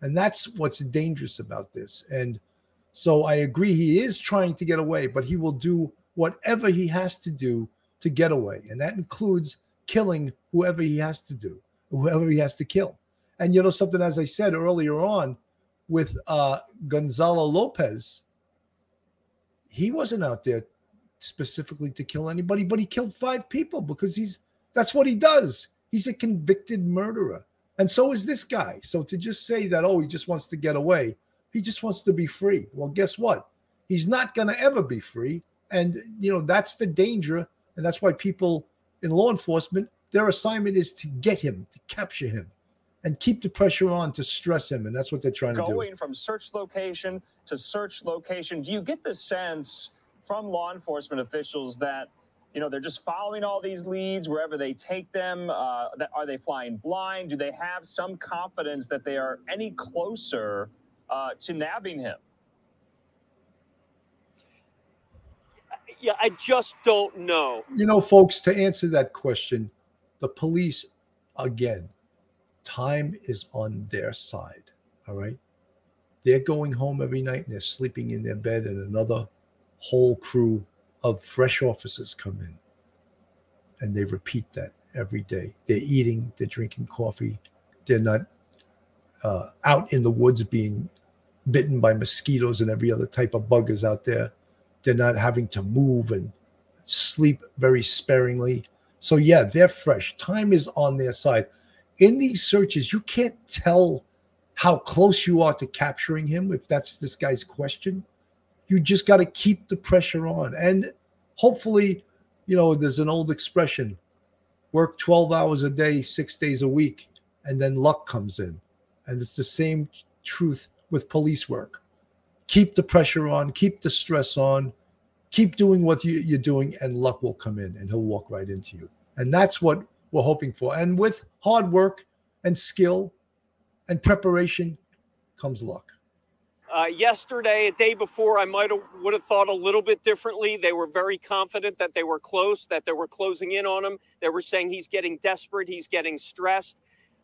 And that's what's dangerous about this. And so I agree, he is trying to get away, but he will do whatever he has to do to get away. And that includes killing whoever he has to do, whoever he has to kill. And you know something, as I said earlier on with Gonzalo Lopez, he wasn't out there specifically to kill anybody, but he killed 5 people because that's what he does. He's a convicted murderer. And so is this guy. So to just say that, he just wants to get away, he just wants to be free. Well, guess what? He's not going to ever be free. And, that's the danger. And that's why people in law enforcement, their assignment is to get him, to capture him, and keep the pressure on to stress him. And that's what they're trying to do. Going from search location to search location, do you get the sense from law enforcement officials that, they're just following all these leads wherever they take them? Are they flying blind? Do they have some confidence that they are any closer to nabbing him? Yeah, I just don't know. Folks, to answer that question, the police, again, time is on their side, all right? They're going home every night and they're sleeping in their bed, and another whole crew of fresh officers come in, and they repeat that every day. They're eating, they're drinking coffee, they're not out in the woods being bitten by mosquitoes and every other type of buggers out there. They're not having to move and sleep very sparingly. So yeah, they're fresh. Time is on their side. In these searches, you can't tell how close you are to capturing him, if that's this guy's question. You just got to keep the pressure on. And hopefully, there's an old expression, work 12 hours a day, 6 days a week, and then luck comes in. And it's the same truth with police work. Keep the pressure on, keep the stress on, keep doing what you're doing, and luck will come in and he'll walk right into you. And that's what we're hoping for. And with hard work and skill and preparation comes luck. Yesterday, a day before, I would have thought a little bit differently. They were very confident that they were close, that they were closing in on him. They were saying he's getting desperate, he's getting stressed.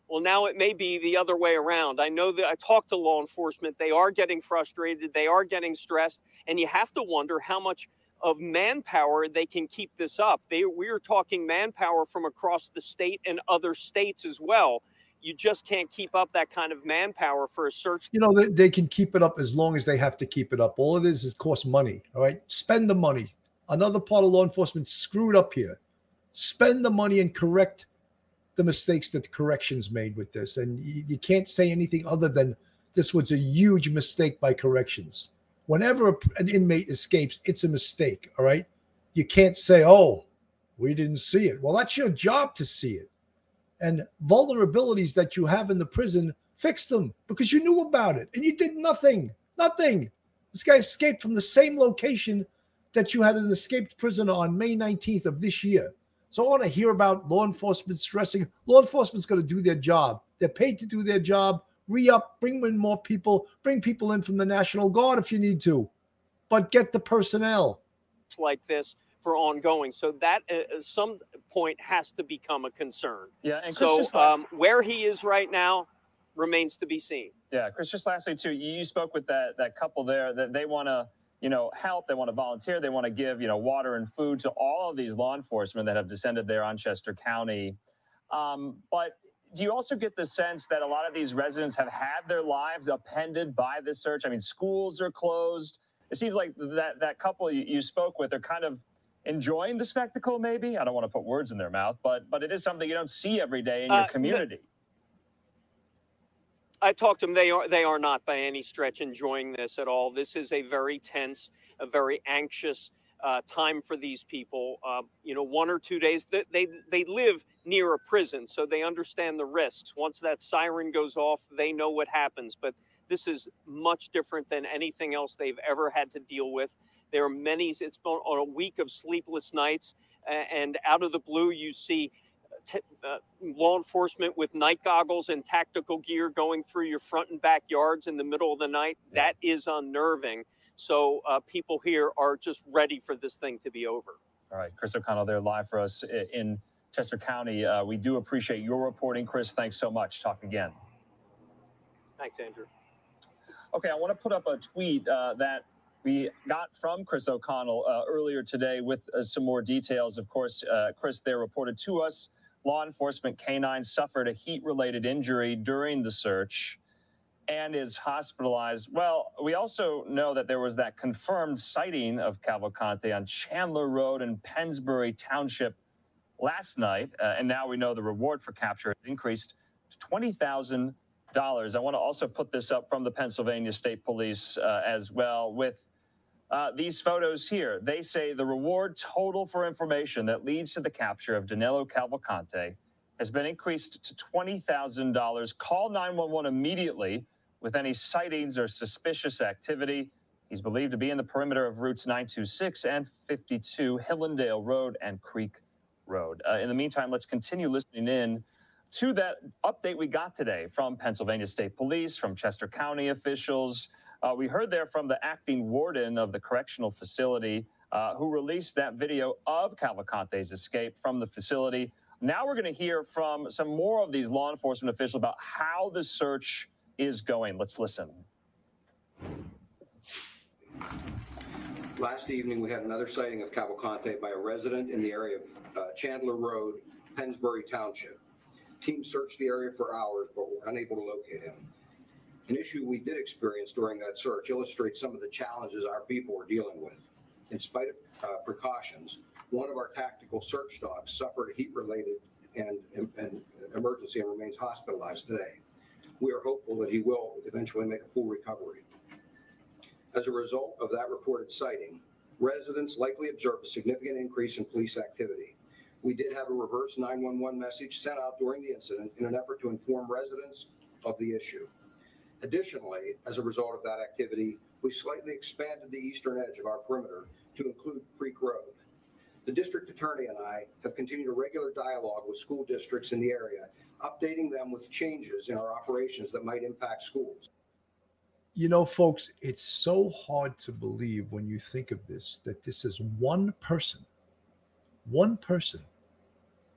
Well, now it may be the other way around. I know that I talked to law enforcement. They are getting frustrated. They are getting stressed. And you have to wonder how much of manpower they can keep this up. We are talking manpower from across the state and other states as well. You just can't keep up that kind of manpower for a search. They can keep it up as long as they have to keep it up. All it is cost money, all right? Spend the money. Another part of law enforcement screwed up here. Spend the money and correct the mistakes that the corrections made with this. And you can't say anything other than this was a huge mistake by corrections. Whenever an inmate escapes, it's a mistake, all right? You can't say, We didn't see it. Well, that's your job to see it. And vulnerabilities that you have in the prison, fix them, because you knew about it and you did nothing. Nothing. This guy escaped from the same location that you had an escaped prisoner on May 19th of this year. So I want to hear about law enforcement stressing. Law enforcement's going to do their job. They're paid to do their job. Re-up, bring in more people, bring people in from the National Guard if you need to, but get the personnel. Like this for ongoing. So that at some point has to become a concern. Yeah. And so where he is right now remains to be seen. Yeah. Chris, just lastly, too, you spoke with that couple there that they want to, help. They want to volunteer. They want to give, water and food to all of these law enforcement that have descended there on Chester County. But do you also get the sense that a lot of these residents have had their lives upended by this search? I mean, schools are closed. It seems like that couple you spoke with are kind of enjoying the spectacle, maybe. I don't want to put words in their mouth, but it is something you don't see every day in your community. I talked to them. They are not by any stretch enjoying this at all. This is a very tense, a very anxious time for these people. 1 or 2 days. They live near a prison, so they understand the risks. Once that siren goes off, they know what happens. But this is much different than anything else they've ever had to deal with. There are many, it's been on a week of sleepless nights, and out of the blue, you see law enforcement with night goggles and tactical gear going through your front and backyards in the middle of the night. That is unnerving. So people here are just ready for this thing to be over. All right, Chris O'Connell there live for us in Chester County. We do appreciate your reporting, Chris. Thanks so much. Talk again. Thanks, Andrew. Okay, I want to put up a tweet that we got from Chris O'Connell earlier today with some more details. Of course, Chris there reported to us, law enforcement canine suffered a heat-related injury during the search and is hospitalized. Well, we also know that there was that confirmed sighting of Cavalcante on Chandler Road in Pennsbury Township last night. And now we know the reward for capture increased to $20,000. I want to also put this up from the Pennsylvania State Police as well with these photos here. They say the reward total for information that leads to the capture of Danilo Cavalcante has been increased to $20,000. Call 911 immediately with any sightings or suspicious activity. He's believed to be in the perimeter of Routes 926 and 52, Hillendale Road and Creek Road. In the meantime, let's continue listening in to that update we got today from Pennsylvania State Police, from Chester County officials. We heard there from the acting warden of the correctional facility who released that video of Cavalcante's escape from the facility. Now we're going to hear from some more of these law enforcement officials about how the search is going. Let's listen. Last evening, we had another sighting of Cavalcante by a resident in the area of Chandler Road, Pennsbury Township. Team searched the area for hours, but were unable to locate him. An issue we did experience during that search illustrates some of the challenges our people were dealing with. In spite of precautions, one of our tactical search dogs suffered a heat-related and emergency and remains hospitalized today. We are hopeful that he will eventually make a full recovery. As a result of that reported sighting, residents likely observed a significant increase in police activity. We did have a reverse 911 message sent out during the incident in an effort to inform residents of the issue. Additionally, as a result of that activity, we slightly expanded the eastern edge of our perimeter to include Creek Road. The district attorney and I have continued a regular dialogue with school districts in the area, updating them with changes in our operations that might impact schools. Folks, it's so hard to believe when you think of this, that this is one person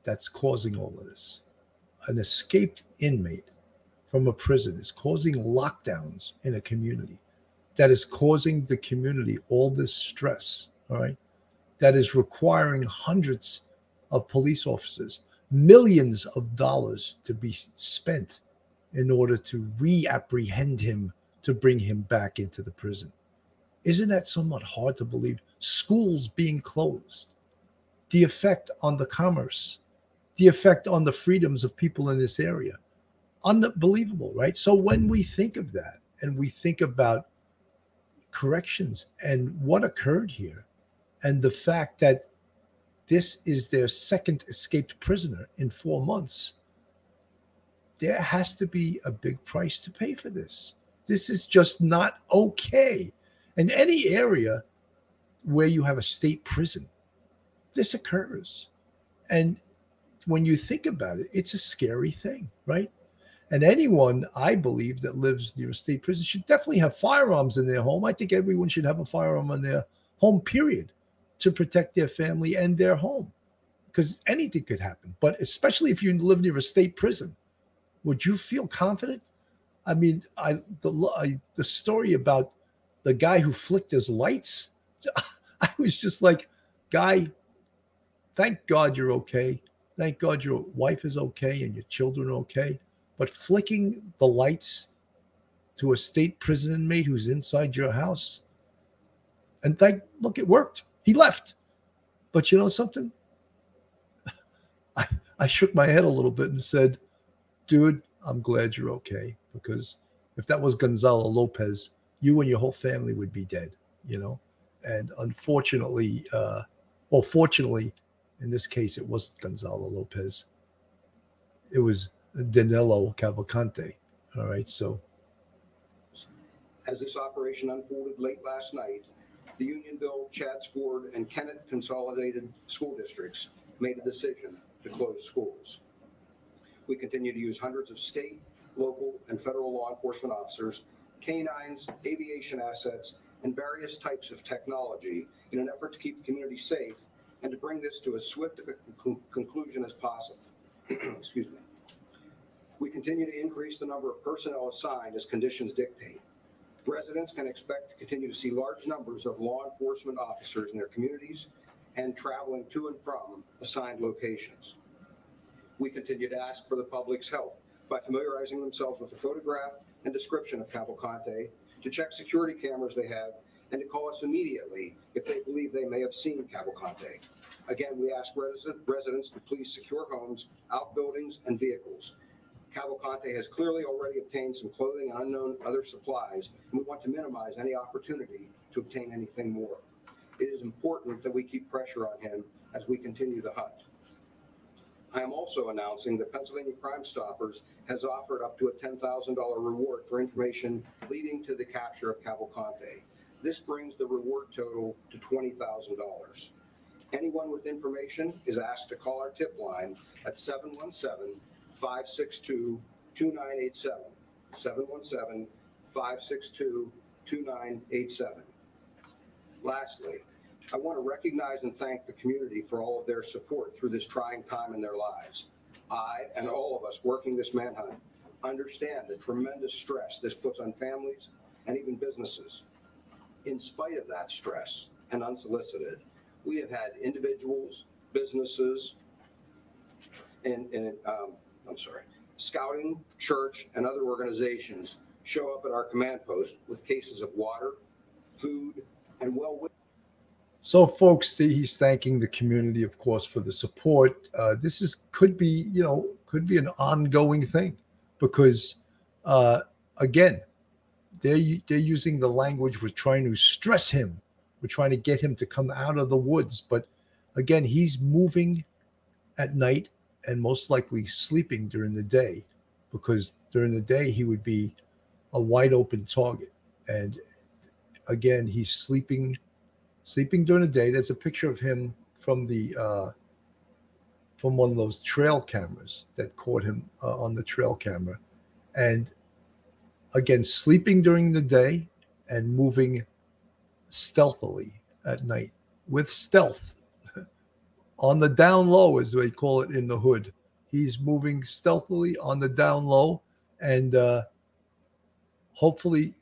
that's causing all of this. An escaped inmate from a prison is causing lockdowns in a community, that is causing the community all this stress, all right? That is requiring hundreds of police officers, millions of dollars to be spent in order to reapprehend him, to bring him back into the prison. Isn't that somewhat hard to believe? Schools being closed, the effect on the commerce, the effect on the freedoms of people in this area. Unbelievable, right? So when we think of that and we think about corrections and what occurred here and the fact that This is their second escaped prisoner in 4 months. There has to be a big price to pay for this. This is just not okay. In any area where you have a state prison, this occurs. And when you think about it, it's a scary thing, right? And anyone, I believe, that lives near a state prison should definitely have firearms in their home. I think everyone should have a firearm in their home, period, to protect their family and their home, because anything could happen. But especially if you live near a state prison, would you feel confident? I mean, the story about the guy who flicked his lights, I was just like, guy, thank God you're okay. Thank God your wife is okay and your children are okay. But flicking the lights to a state prison inmate who's inside your house, and look, it worked. He left. But you know something? I shook my head a little bit and said, dude, I'm glad you're okay. Because if that was Gonzalo Lopez, you and your whole family would be dead, you know? And unfortunately, well, fortunately, in this case, it wasn't Gonzalo Lopez. It was Danilo Cavalcante. All right, so. As this operation unfolded late last night, the Unionville-Chadds Ford and Kennett Consolidated School Districts made a decision to close schools. We continue to use hundreds of state, local, and federal law enforcement officers, canines, aviation assets, and various types of technology in an effort to keep the community safe and to bring this to as swift of a conclusion as possible. Excuse me. We continue to increase the number of personnel assigned as conditions dictate. Residents can expect to continue to see large numbers of law enforcement officers in their communities and traveling to and from assigned locations. We continue to ask for the public's help by familiarizing themselves with the photograph and description of Cavalcante, to check security cameras they have, and to call us immediately if they believe they may have seen Cavalcante. Again, we ask residents to please secure homes, outbuildings, and vehicles. Cavalcante has clearly already obtained some clothing and unknown other supplies, and we want to minimize any opportunity to obtain anything more. It is important that we keep pressure on him as we continue the hunt. I am also announcing that Pennsylvania Crime Stoppers has offered up to a $10,000 reward for information leading to the capture of Cavalcante. This brings the reward total to $20,000. Anyone with information is asked to call our tip line at 717-562-2987, 717-562-2987. Lastly, I want to recognize and thank the community for all of their support through this trying time in their lives. I and all of us working this manhunt understand the tremendous stress this puts on families and even businesses. In spite of that stress and unsolicited, we have had individuals, businesses, scouting, church, and other organizations show up at our command post with cases of water, food, and well. So, folks, he's thanking the community, of course, for the support. This could be an ongoing thing, because again, they're using the language, we're trying to stress him, we're trying to get him to come out of the woods, but again, he's moving at night and most likely sleeping during the day, because during the day he would be a wide open target. And again, he's sleeping during the day. There's a picture of him from the from one of those trail cameras that caught him on the trail camera. And again, sleeping during the day and moving stealthily at night with stealth. On the down low, as they call it in the hood. He's moving stealthily on the down low, and hopefully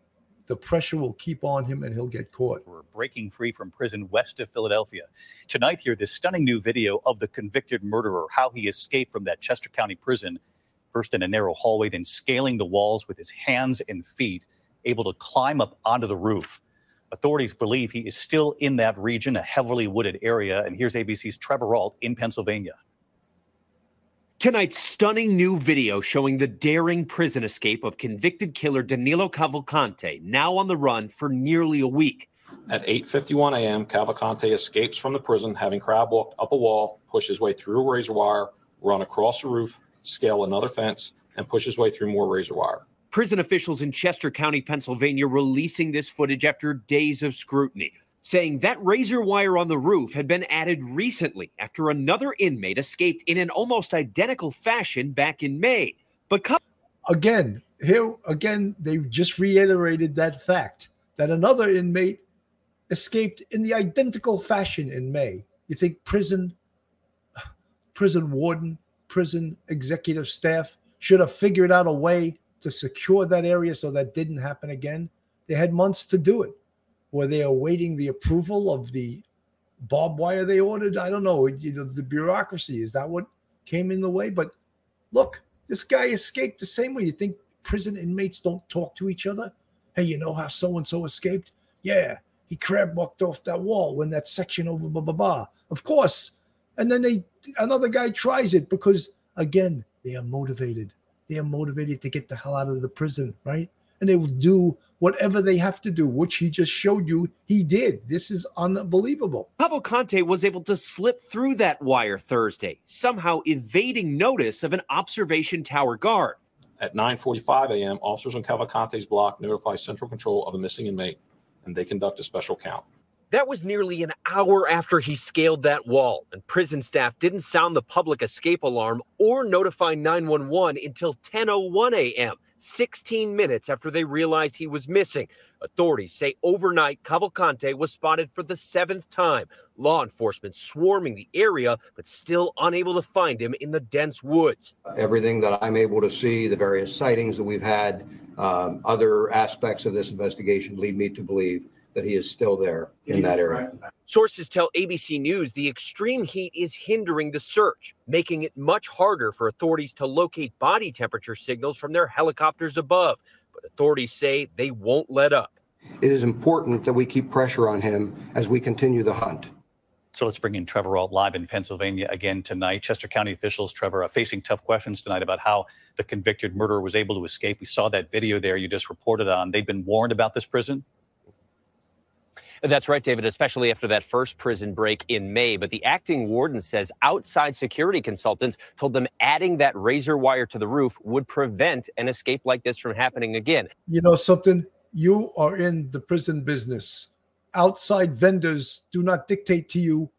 the pressure will keep on him and he'll get caught. We're breaking free from prison west of Philadelphia. Tonight here, this stunning new video of the convicted murderer, how he escaped from that Chester County prison, first in a narrow hallway, then scaling the walls with his hands and feet, able to climb up onto the roof. Authorities believe he is still in that region, a heavily wooded area. And here's ABC's Trevor Ault in Pennsylvania. Tonight's stunning new video showing the daring prison escape of convicted killer Danilo Cavalcante, now on the run for nearly a week. At 8:51 a.m., Cavalcante escapes from the prison, having crab walked up a wall, push his way through razor wire, run across a roof, scale another fence, and push his way through more razor wire. Prison officials in Chester County, Pennsylvania, releasing this footage after days of scrutiny, saying that razor wire on the roof had been added recently after another inmate escaped in an almost identical fashion back in May. But Again, they just reiterated that fact, that another inmate escaped in the identical fashion in May. You think prison warden, prison executive staff should have figured out a way to secure that area so that didn't happen again? They had months to do it. Were they awaiting the approval of the barbed wire they ordered? I don't know. The bureaucracy, is that what came in the way? But look, this guy escaped the same way. You think prison inmates don't talk to each other? Hey, you know how so-and-so escaped? Yeah, he crab walked off that wall when that section over blah, blah, blah. Of course. And then another guy tries it because, again, they are motivated. They are motivated to get the hell out of the prison, right? And they will do whatever they have to do, which he just showed you he did. This is unbelievable. Cavalcante was able to slip through that wire Thursday, somehow evading notice of an observation tower guard. At 9:45 a.m., officers on Cavalcante's block notify Central Control of a missing inmate, and they conduct a special count. That was nearly an hour after he scaled that wall, and prison staff didn't sound the public escape alarm or notify 911 until 10:01 a.m., 16 minutes after they realized he was missing. Authorities say overnight, Cavalcante was spotted for the seventh time. Law enforcement swarming the area, but still unable to find him in the dense woods. Everything that I'm able to see, the various sightings that we've had, other aspects of this investigation lead me to believe that he is still there in that area. Sources tell ABC News the extreme heat is hindering the search, making it much harder for authorities to locate body temperature signals from their helicopters above. But authorities say they won't let up. It is important that we keep pressure on him as we continue the hunt. So let's bring in Trevor Ault live in Pennsylvania again tonight. Chester County officials, Trevor, are facing tough questions tonight about how the convicted murderer was able to escape. We saw that video there you just reported on. They've been warned about this prison? That's right, David, especially after that first prison break in May. But the acting warden says outside security consultants told them adding that razor wire to the roof would prevent an escape like this from happening again. You know something? You are in the prison business. Outside vendors do not dictate to you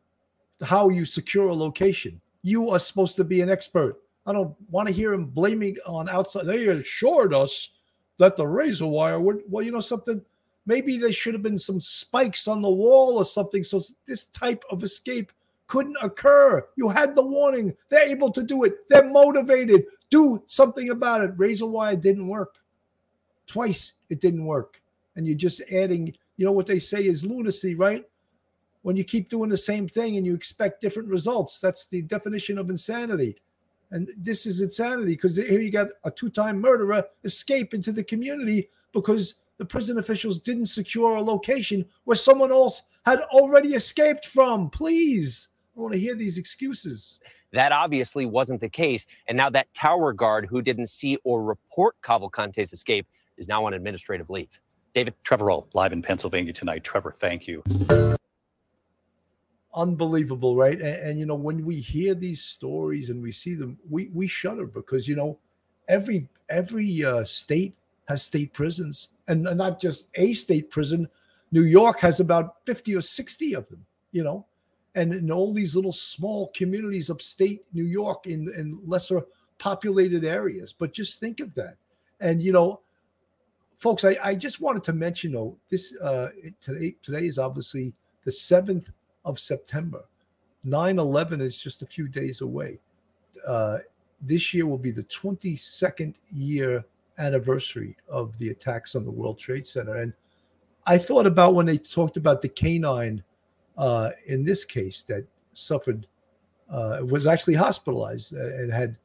how you secure a location. You are supposed to be an expert. I don't want to hear him blaming on outside. They assured us that the razor wire would. Well, you know something? Maybe there should have been some spikes on the wall or something so this type of escape couldn't occur. You had the warning. They're able to do it. They're motivated. Do something about it. Razor wire didn't work. Twice it didn't work. And you're just adding, you know what they say is lunacy, right? When you keep doing the same thing and you expect different results, that's the definition of insanity. And this is insanity because here you got a two-time murderer escape into the community because the prison officials didn't secure a location where someone else had already escaped from. Please, I want to hear these excuses. That obviously wasn't the case. And now that tower guard who didn't see or report Cavalcante's escape is now on administrative leave. David. Trevor Ault, live in Pennsylvania tonight. Trevor, thank you. Unbelievable, right? And you know, when we hear these stories and we see them, we shudder because, you know, every state has state prisons. And not just a state prison, New York has about 50 or 60 of them, you know, and in all these little small communities upstate New York in lesser populated areas. But just think of that. And, you know, folks, I just wanted to mention, though, this today is obviously the 7th of September. 9/11 is just a few days away. This year will be the 22nd year anniversary of the attacks on the World Trade Center. And I thought about when they talked about the canine in this case that suffered, was actually hospitalized and had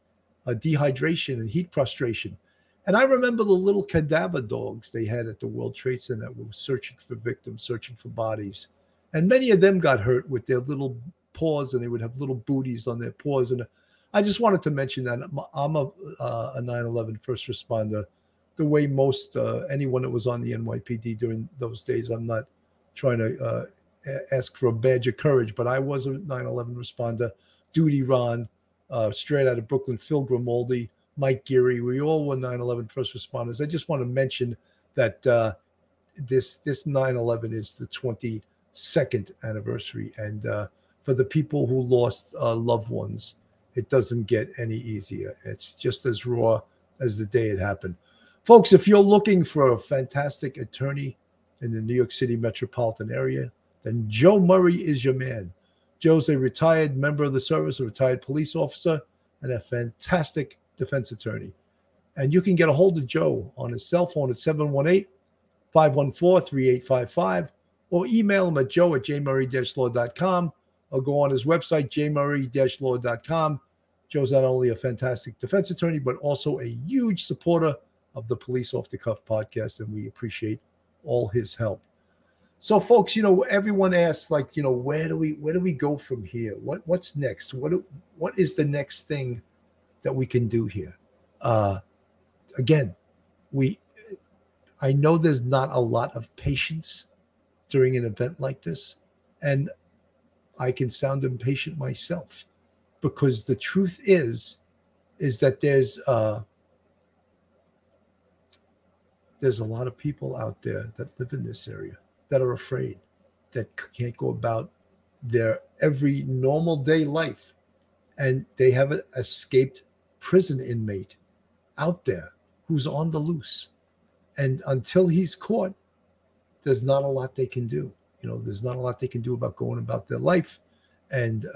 dehydration and heat prostration. And I remember the little cadaver dogs they had at the World Trade Center that were searching for victims, searching for bodies. And many of them got hurt with their little paws, and they would have little booties on their paws. And I just wanted to mention that I'm a 9/11 first responder, the way most anyone that was on the NYPD during those days. I'm not trying to ask for a badge of courage, but I was a 9/11 responder, Duty Ron, straight out of Brooklyn, Phil Grimaldi, Mike Geary. We all were 9/11 first responders. I just want to mention that this 9/11 is the 22nd anniversary, and for the people who lost loved ones, it doesn't get any easier. It's just as raw as the day it happened. Folks, if you're looking for a fantastic attorney in the New York City metropolitan area, then Joe Murray is your man. Joe's a retired member of the service, a retired police officer, and a fantastic defense attorney. And you can get a hold of Joe on his cell phone at 718-514-3855, or email him at joe@jmurray-law.com, or go on his website, jmurray-law.com. Joe's not only a fantastic defense attorney, but also a huge supporter of the Police Off the Cuff podcast, and we appreciate all his help. So, folks, you know, everyone asks, like, you know, where do we go from here? What's next? What is the next thing that we can do here? Again, I know there's not a lot of patience during an event like this, and I can sound impatient myself, because the truth is that there's a lot of people out there that live in this area that are afraid, that can't go about their every normal day life. And they have an escaped prison inmate out there who's on the loose. And until he's caught, there's not a lot they can do. You know, there's not a lot they can do about going about their life. And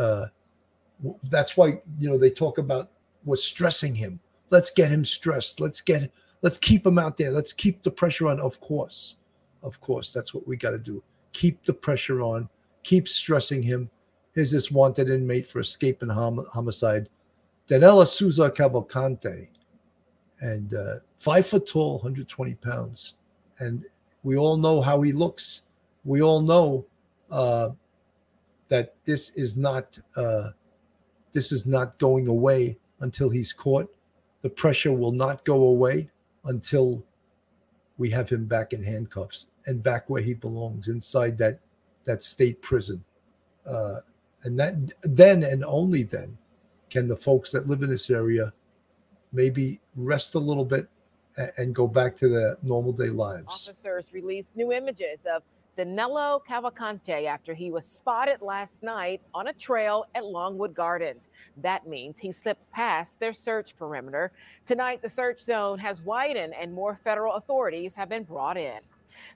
that's why, you know, they talk about what's stressing him. Let's get him stressed. Let's keep him out there. Let's keep the pressure on. Of course, that's what we got to do. Keep the pressure on. Keep stressing him. Here's this wanted inmate for escape and homicide, Danilo Cavalcante, and 5 foot tall, 120 pounds. And we all know how he looks. We all know that this is not going away until he's caught. The pressure will not go away until we have him back in handcuffs and back where he belongs, inside that state prison. And that then and only then can the folks that live in this area maybe rest a little bit and go back to their normal day lives. Officers released new images of Danilo Cavalcante after he was spotted last night on a trail at Longwood Gardens. That means he slipped past their search perimeter. Tonight, the search zone has widened and more federal authorities have been brought in.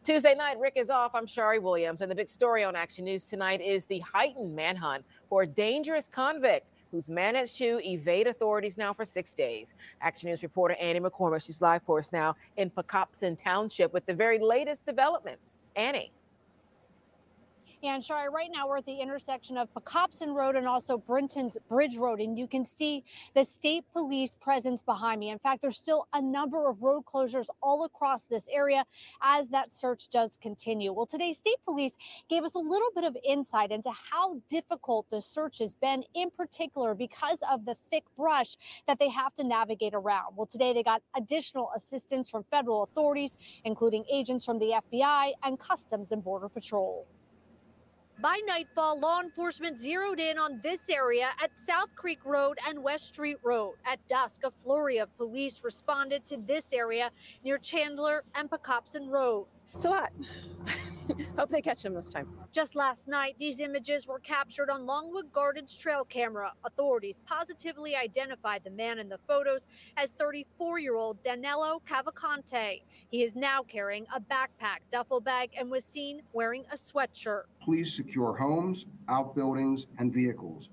Tuesday night, Rick is off. I'm Shari Williams, and the big story on Action News tonight is the heightened manhunt for a dangerous convict who's managed to evade authorities now for 6 days. Action News reporter Annie McCormick, she's live for us now in Pocopson Township with the very latest developments. Annie. And Shari, right now we're at the intersection of Pocopson Road and also Brinton's Bridge Road, and you can see the state police presence behind me. In fact, there's still a number of road closures all across this area as that search does continue. Well, today, state police gave us a little bit of insight into how difficult the search has been, in particular because of the thick brush that they have to navigate around. Well, today they got additional assistance from federal authorities, including agents from the FBI and Customs and Border Patrol. By nightfall, law enforcement zeroed in on this area at South Creek Road and West Street Road. At dusk, a flurry of police responded to this area near Chandler and Pocopson Roads. It's a lot. Hope they catch him this time. Just last night, these images were captured on Longwood Gardens trail camera. Authorities positively identified the man in the photos as 34-year-old Danilo Cavalcante. He is now carrying a backpack, duffel bag, and was seen wearing a sweatshirt. Police secure homes, outbuildings, and vehicles.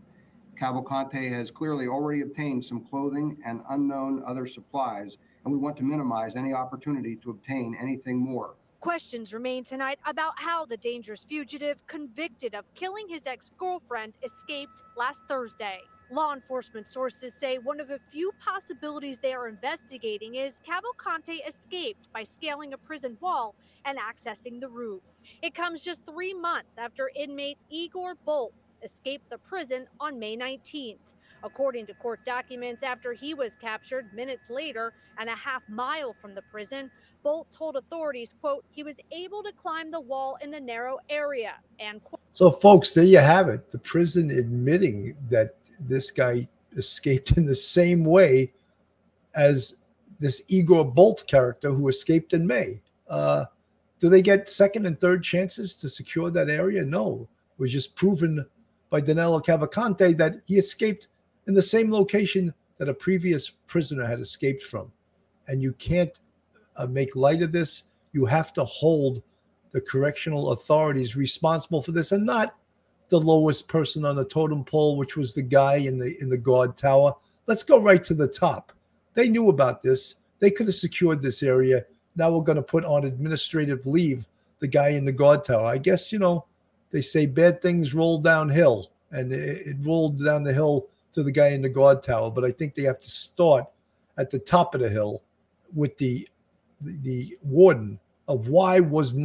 Cavalcante has clearly already obtained some clothing and unknown other supplies, and we want to minimize any opportunity to obtain anything more. Questions remain tonight about how the dangerous fugitive convicted of killing his ex-girlfriend escaped last Thursday. Law enforcement sources say one of a few possibilities they are investigating is Cavalcante escaped by scaling a prison wall and accessing the roof. It comes just 3 months after inmate Igor Bolte escaped the prison on May 19th. according to court documents. After he was captured minutes later and a half mile from the prison, Bolte told authorities, quote, he was able to climb the wall in the narrow area. And quote. So, folks, there you have it. The prison admitting that this guy escaped in the same way as this Igor Bolte character who escaped in May. Do they get second and third chances to secure that area? No. It was just proven by Danilo Cavalcante that he escaped in the same location that a previous prisoner had escaped from. And you can't make light of this. You have to hold the correctional authorities responsible for this, and not the lowest person on the totem pole, which was the guy in the guard tower. Let's go right to the top. They knew about this. They could have secured this area. Now we're going to put on administrative leave the guy in the guard tower. I guess, you know, they say bad things roll downhill, and it rolled down the hill to the guy in the guard tower. But I think they have to start at the top of the hill with the warden of why was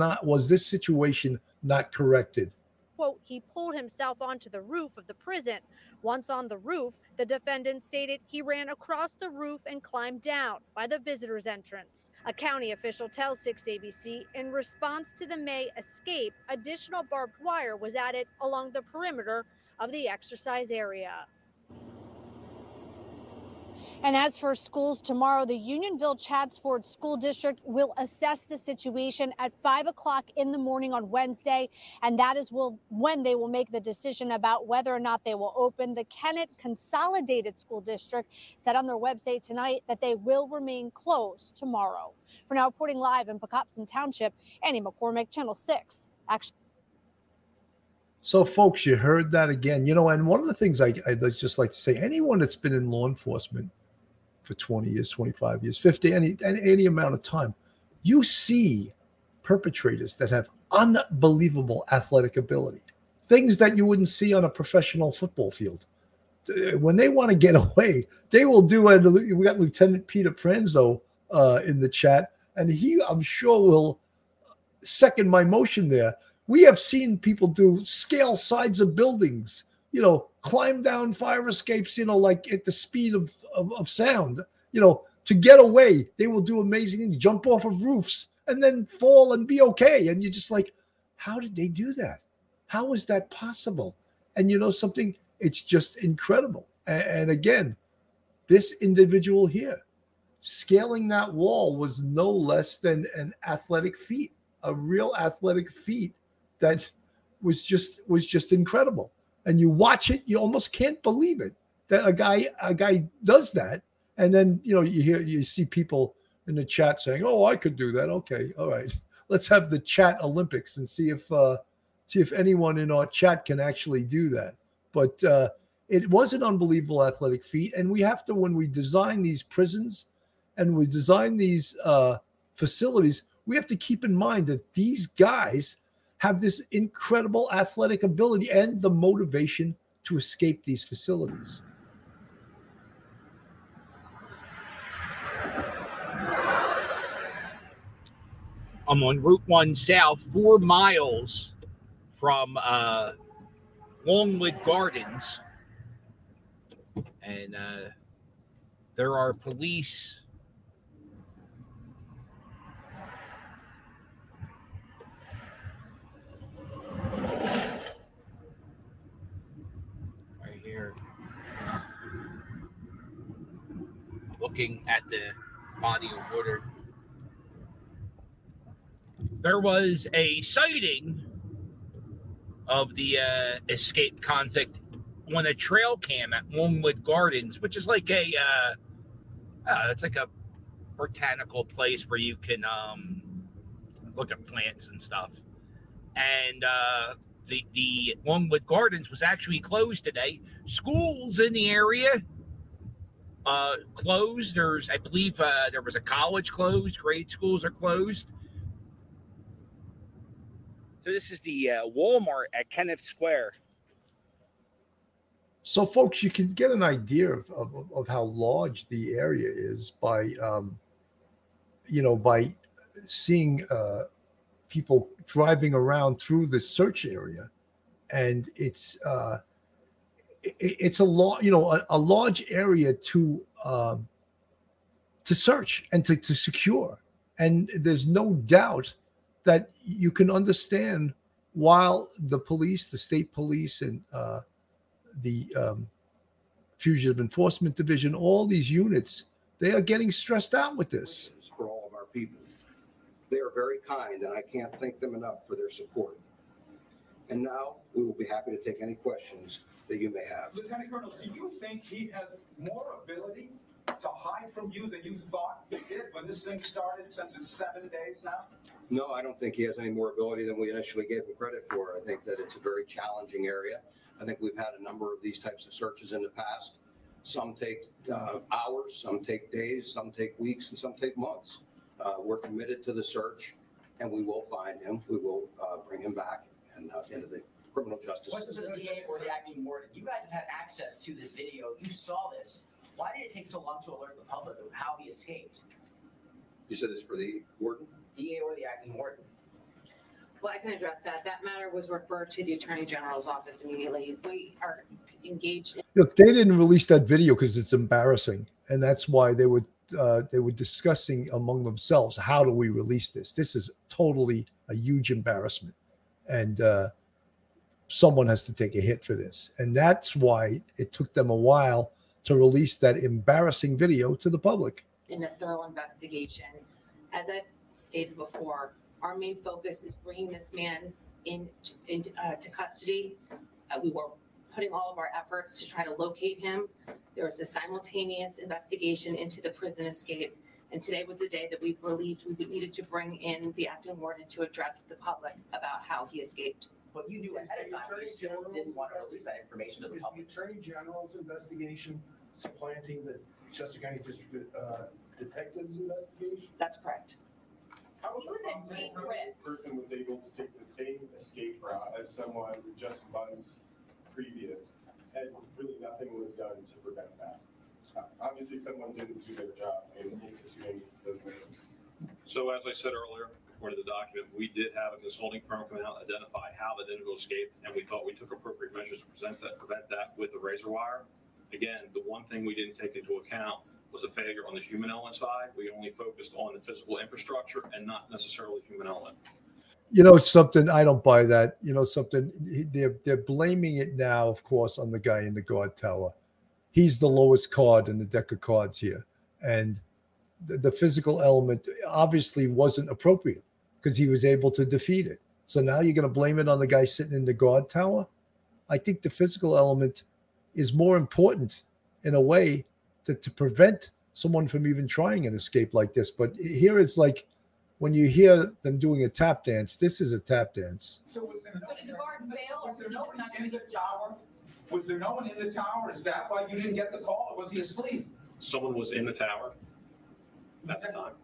this situation not corrected. Quote, he pulled himself onto the roof of the prison. Once on the roof, the defendant stated he ran across the roof and climbed down by the visitor's entrance. A county official tells 6ABC in response to the May escape, additional barbed wire was added along the perimeter of the exercise area. And as for schools tomorrow, the Unionville-Chadds Ford School District will assess the situation at 5 o'clock in the morning on Wednesday, and that is when they will make the decision about whether or not they will open. The Kennett Consolidated School District said on their website tonight that they will remain closed tomorrow. For now, reporting live in Pocopson Township, Annie McCormick, Channel 6. So, folks, you heard that again. You know, and one of the things I'd just like to say, anyone that's been in law enforcement for 20 years, 25 years, 50, any amount of time, you see perpetrators that have unbelievable athletic ability, things that you wouldn't see on a professional football field. When they want to get away, they will do it. We got Lieutenant Peter Pranzo in the chat, and he, I'm sure, will second my motion there. We have seen people do scale sides of buildings, you know, climb down fire escapes, you know, like at the speed of sound, you know, to get away. They will do amazing things, jump off of roofs and then fall and be okay. And you're just like, how did they do that? How is that possible? And you know something? It's just incredible. And again, this individual here, scaling that wall was no less than an athletic feat, a real athletic feat that was just incredible. And you watch it, you almost can't believe it that a guy does that. And then, you know, you see people in the chat saying, "Oh, I could do that." Okay, all right. Let's have the chat Olympics and see if anyone in our chat can actually do that. But it was an unbelievable athletic feat, and we have to, when we design these prisons and we design these facilities, we have to keep in mind that these guys have this incredible athletic ability and the motivation to escape these facilities. I'm on Route 1 South, 4 miles from Longwood Gardens. And there are police right here looking at the body of water. There was a sighting of the escaped convict on a trail cam at Longwood Gardens, which is like it's like a botanical place where you can look at plants and stuff. And the Longwood Gardens was actually closed today. Schools in the area closed. There's, I believe, there was a college closed. Grade schools are closed. So this is the Walmart at Kenneth Square. So, folks, you can get an idea of how large the area is by seeing people driving around through the search area. And it's it's a large area to search and to secure. And there's no doubt that you can understand while the police, the state police, and the Fugitive Enforcement Division, all these units, they are getting stressed out with this. For all of our people. They are very kind, and I can't thank them enough for their support. And now we will be happy to take any questions that you may have. Lieutenant Colonel, do you think he has more ability to hide from you than you thought he did when this thing started, since it's 7 days now? No, I don't think he has any more ability than we initially gave him credit for. I think that it's a very challenging area. I think we've had a number of these types of searches in the past. Some take hours, some take days, some take weeks, and some take months. We're committed to the search, and we will find him. We will bring him back and into the criminal justice system. What was the DA or the acting warden? You guys have had access to this video. You saw this. Why did it take so long to alert the public of how he escaped? You said this for the warden? DA or the acting warden. Well, I can address that. That matter was referred to the Attorney General's office immediately. We are engaged. Look, they didn't release that video because it's embarrassing, and that's why they were discussing among themselves, how do we release this? This is totally a huge embarrassment, and someone has to take a hit for this, and that's why it took them a while to release that embarrassing video to the public. In a thorough investigation, as I've stated before, our main focus is bringing this man into custody. We were putting all of our efforts to try to locate him. There was a simultaneous investigation into the prison escape, and today was the day that we believed we needed to bring in the acting warden to address the public about how he escaped. But you knew ahead of time, you still didn't want to release that information to the public. Is the Attorney General's investigation supplanting the Chester County District Detective's investigation? That's correct. He was an escape risk. The person was able to take the same escape route as someone just months previous, and really nothing was done to prevent that. Obviously, someone didn't do their job in instituting those measures. So, as I said earlier, according to the document, we did have a consulting firm come out, identify how the individual escaped, and we thought we took appropriate measures to prevent that with the razor wire. Again, the one thing we didn't take into account was a failure on the human element side. We only focused on the physical infrastructure and not necessarily human element. You know something? I don't buy that. You know something? They're blaming it now, of course, on the guy in the guard tower. He's the lowest card in the deck of cards here. And the physical element obviously wasn't appropriate because he was able to defeat it. So now you're going to blame it on the guy sitting in the guard tower? I think the physical element is more important in a way to prevent someone from even trying an escape like this. But here it's like, when you hear them doing a tap dance, this is a tap dance. So was there no one in the tower? Is that why you didn't get the call? Or was he asleep? Someone was in the tower at the time.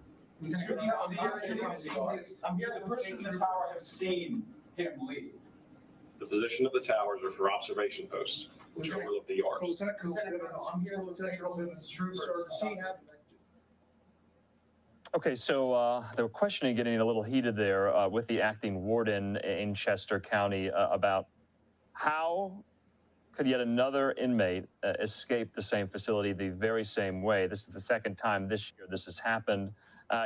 I'm here. The person in the tower have seen him leave. The position of the towers are for observation posts, which overlook the yards. I'm here, Lieutenant Colonel. Okay, so the questioning getting a little heated there with the acting warden in Chester County about how could yet another inmate escape the same facility the very same way. This is the second time this year this has happened.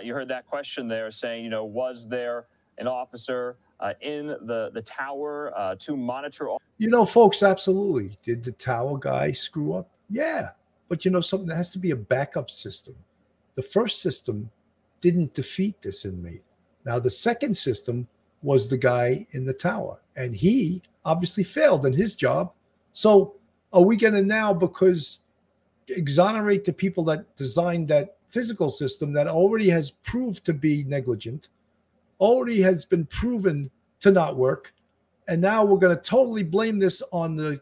You heard that question there saying, you know, was there an officer in the tower to monitor all? You know, folks, absolutely. Did the tower guy screw up? Yeah, but you know something? There has to be a backup system. The first system didn't defeat this inmate. Now, the second system was the guy in the tower, and he obviously failed in his job. So are we going to now because exonerate the people that designed that physical system that already has proved to be negligent, already has been proven to not work, and now we're going to totally blame this on the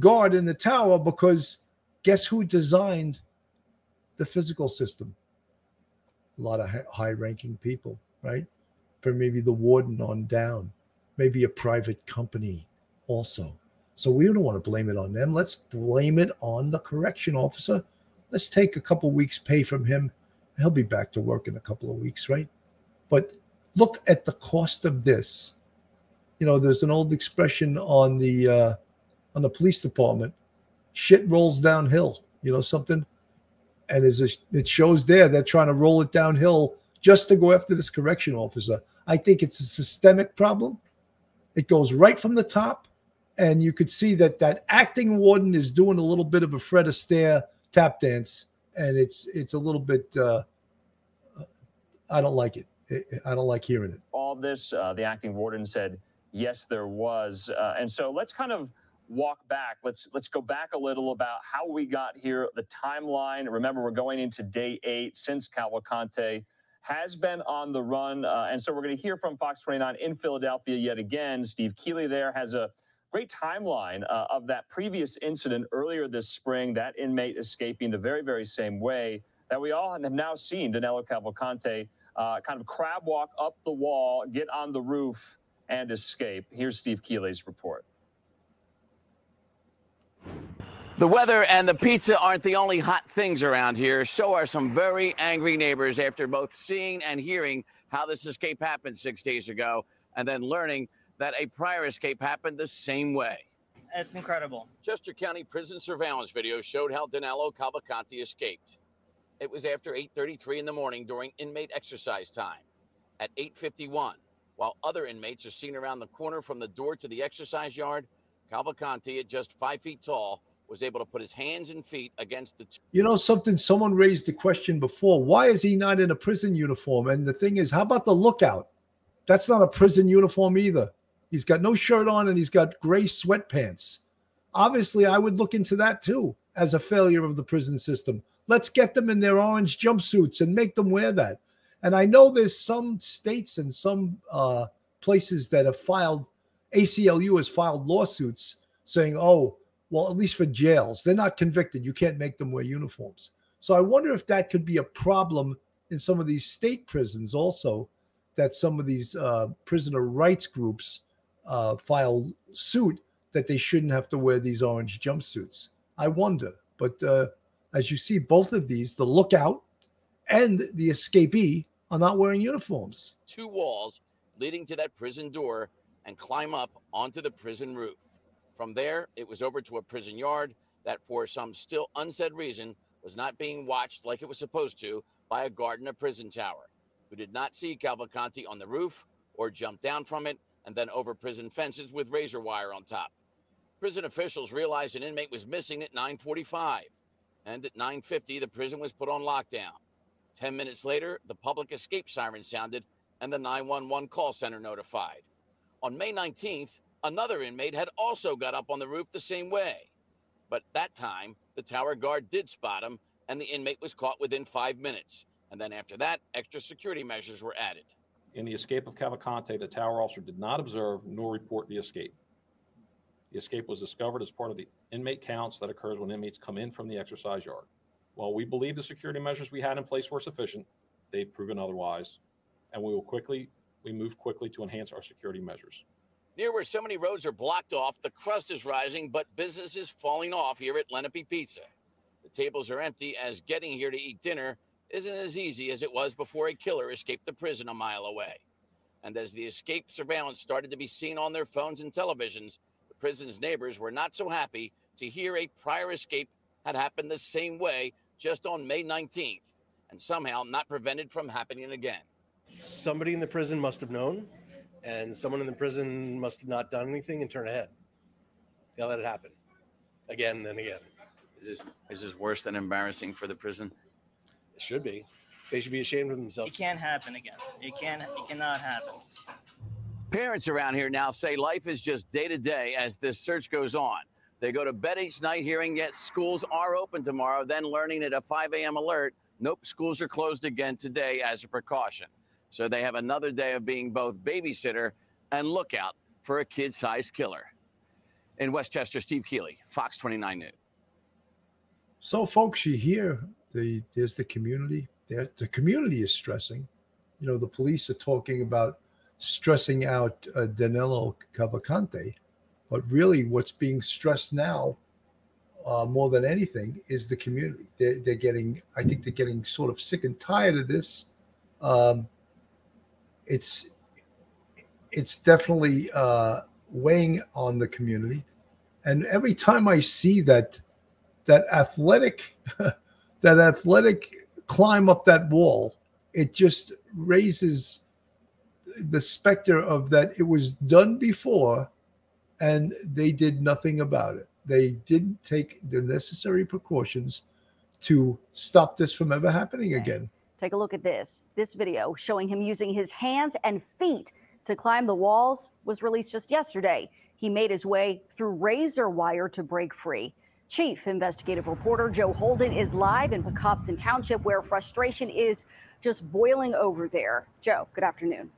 guard in the tower because guess who designed the physical system? A lot of high-ranking people, right? From maybe the warden on down, maybe a private company also. So we don't want to blame it on them. Let's blame it on the correction officer. Let's take a couple weeks' pay from him. He'll be back to work in a couple of weeks, right? But look at the cost of this. You know, there's an old expression on the police department shit rolls downhill, you know something? And it shows there they're trying to roll it downhill just to go after this correction officer. I think it's a systemic problem. It goes right from the top. And you could see that acting warden is doing a little bit of a Fred Astaire tap dance. And it's a little bit, I don't like it. I don't like hearing it. All this, the acting warden said, yes, there was. And so let's kind of walk back. Let's go back a little about how we got here, the timeline. Remember, we're going into day 8 since Cavalcante has been on the run. And so we're going to hear from Fox 29 in Philadelphia yet again. Steve Keeley there has a great timeline of that previous incident earlier this spring, that inmate escaping the very, very same way that we all have now seen Danilo Cavalcante kind of crab walk up the wall, get on the roof, and escape. Here's Steve Keeley's report. The weather and the pizza aren't the only hot things around here. So are some very angry neighbors after both seeing and hearing how this escape happened 6 days ago and then learning that a prior escape happened the same way. It's incredible. Chester County Prison surveillance video showed how Danilo Cavalcante escaped. It was after 8:33 in the morning during inmate exercise time. At 8:51, while other inmates are seen around the corner from the door to the exercise yard, Cavalcante, at just 5 feet tall, was able to put his hands and feet against the... You know something? Someone raised the question before. Why is he not in a prison uniform? And the thing is, how about the lookout? That's not a prison uniform either. He's got no shirt on and he's got gray sweatpants. Obviously, I would look into that too as a failure of the prison system. Let's get them in their orange jumpsuits and make them wear that. And I know there's some states and some places that have filed, ACLU has filed lawsuits saying, oh, well, at least for jails, they're not convicted. You can't make them wear uniforms. So I wonder if that could be a problem in some of these state prisons also, that some of these prisoner rights groups file suit that they shouldn't have to wear these orange jumpsuits. I wonder. But as you see, both of these, the lookout and the escapee, are not wearing uniforms. Two walls leading to that prison door and climb up onto the prison roof. From there, it was over to a prison yard that, for some still unsaid reason, was not being watched like it was supposed to by a guard in a prison tower, who did not see Cavalcante on the roof or jump down from it and then over prison fences with razor wire on top. Prison officials realized an inmate was missing at 9:45, and at 9:50, the prison was put on lockdown. 10 minutes later, the public escape siren sounded and the 911 call center notified. On May 19th, another inmate had also got up on the roof the same way. But that time, the tower guard did spot him, and the inmate was caught within 5 minutes. And then after that, extra security measures were added. In the escape of Cavalcante, the tower officer did not observe nor report the escape. The escape was discovered as part of the inmate counts that occurs when inmates come in from the exercise yard. While we believe the security measures we had in place were sufficient, they've proven otherwise, and we move quickly to enhance our security measures. Near where so many roads are blocked off, the crust is rising, but business is falling off here at Lenape Pizza. The tables are empty, as getting here to eat dinner isn't as easy as it was before a killer escaped the prison a mile away. And as the escape surveillance started to be seen on their phones and televisions, the prison's neighbors were not so happy to hear a prior escape had happened the same way just on May 19th, and somehow not prevented from happening again. Somebody in the prison must have known, and someone in the prison must have not done anything and turned ahead. They let it happen again and again. Is this worse than embarrassing for the prison? It should be. They should be ashamed of themselves. It can't happen again. It cannot happen. Parents around here now say life is just day to day as this search goes on. They go to bed each night hearing that schools are open tomorrow, then learning at a 5 a.m. alert, nope, schools are closed again today as a precaution. So they have another day of being both babysitter and lookout for a kid-sized killer. In Westchester, Steve Keeley, Fox 29 News. So, folks, you hear there's the community. The community is stressing. You know, the police are talking about stressing out Danilo Cavalcante. But really what's being stressed now more than anything is the community. I think they're getting sort of sick and tired of this. It's definitely weighing on the community. And every time I see that that athletic climb up that wall, it just raises the specter of that it was done before and they did nothing about it. They didn't take the necessary precautions to stop this from ever happening again. Take a look at this video showing him using his hands and feet to climb the walls was released just yesterday. He made his way through razor wire to break free. Chief investigative reporter Joe Holden is live in Pocopson Township, where frustration is just boiling over there. Joe, good afternoon.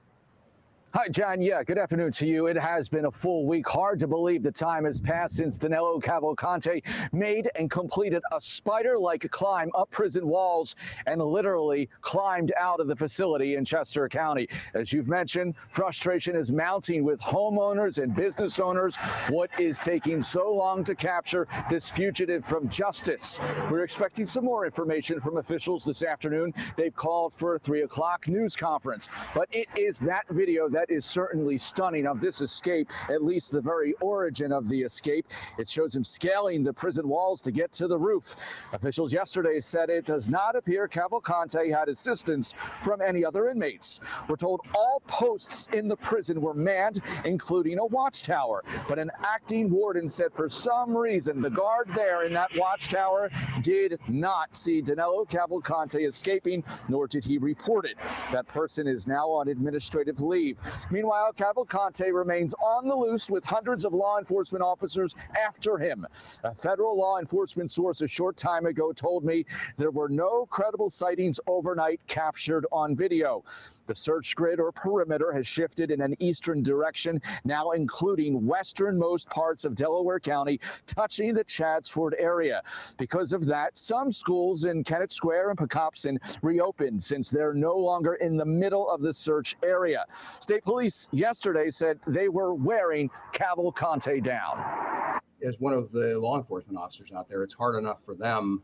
Hi, John. Yeah, good afternoon to you. It has been a full week. Hard to believe the time has passed since Danilo Cavalcante made and completed a spider-like climb up prison walls and literally climbed out of the facility in Chester County. As you've mentioned, frustration is mounting with homeowners and business owners. What is taking so long to capture this fugitive from justice? We're expecting some more information from officials this afternoon. They've called for a 3 o'clock news conference, but it is that video that is certainly stunning of this escape, at least the very origin of the escape. It shows him scaling the prison walls to get to the roof. Officials yesterday said it does not appear Cavalcante had assistance from any other inmates. We're told all posts in the prison were manned, including a watchtower. But an acting warden said for some reason the guard there in that watchtower did not see Danilo Cavalcante escaping, nor did he report it. That person is now on administrative leave. Meanwhile, Cavalcante remains on the loose with hundreds of law enforcement officers after him. A federal law enforcement source a short time ago told me there were no credible sightings overnight captured on video. The search grid or perimeter has shifted in an eastern direction, now including westernmost parts of Delaware County, touching the Chadds Ford area. Because of that, some schools in Kennett Square and Pocopson reopened since they're no longer in the middle of the search area. State police yesterday said they were wearing Cavalcante down. As one of the law enforcement officers out there, it's hard enough for them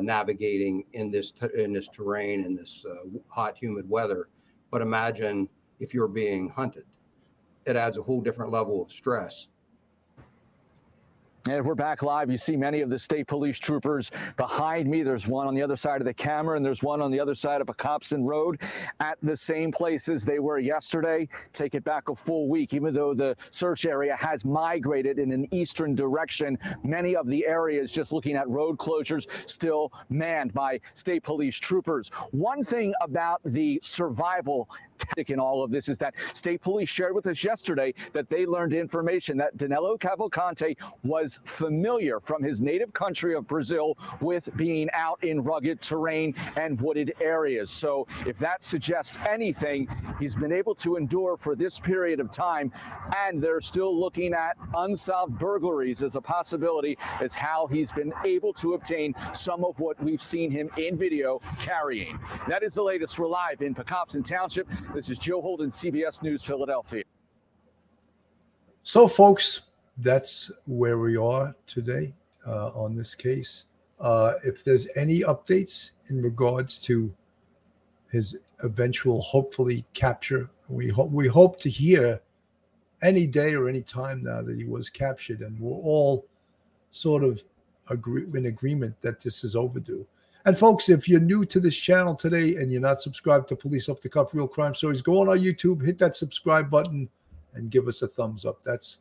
navigating in this terrain, in this hot, humid weather. But imagine if you're being hunted. It adds a whole different level of stress. And we're back live. You see many of the state police troopers behind me. There's one on the other side of the camera, and there's one on the other side of Pocopson Road at the same places they were yesterday. Take it back a full week, even though the search area has migrated in an eastern direction. Many of the areas, just looking at road closures, still manned by state police troopers. One thing about the survival tactic in all of this is that state police shared with us yesterday that they learned information that Danilo Cavalcante was familiar from his native country of Brazil with being out in rugged terrain and wooded areas. So if that suggests anything, he's been able to endure for this period of time, and they're still looking at unsolved burglaries as a possibility as how he's been able to obtain some of what we've seen him in video carrying. That is the latest. We're live in Pocopson Township. This is Joe Holden, CBS News, Philadelphia. So, folks, that's where we are today on this case. If there's any updates in regards to his eventual, hopefully, capture, we hope to hear any day or any time now that he was captured, and we're all sort of in agreement that this is overdue. And folks, if you're new to this channel today and you're not subscribed to Police Off the Cuff Real Crime Stories, go on our YouTube, hit that subscribe button, and give us a thumbs up. That's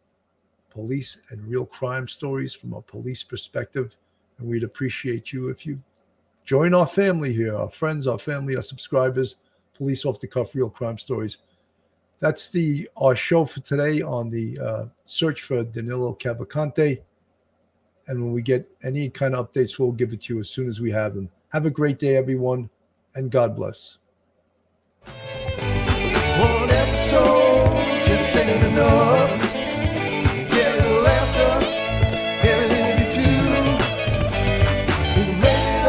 Police and Real Crime Stories from a police perspective, and we'd appreciate you if you join our family here, our friends, our family, our subscribers. Police Off the Cuff Real Crime Stories. That's our show for today on the search for Danilo Cavalcante, and when we get any kind of updates, we'll give it to you as soon as we have them. Have a great day, everyone, and God bless. One episode.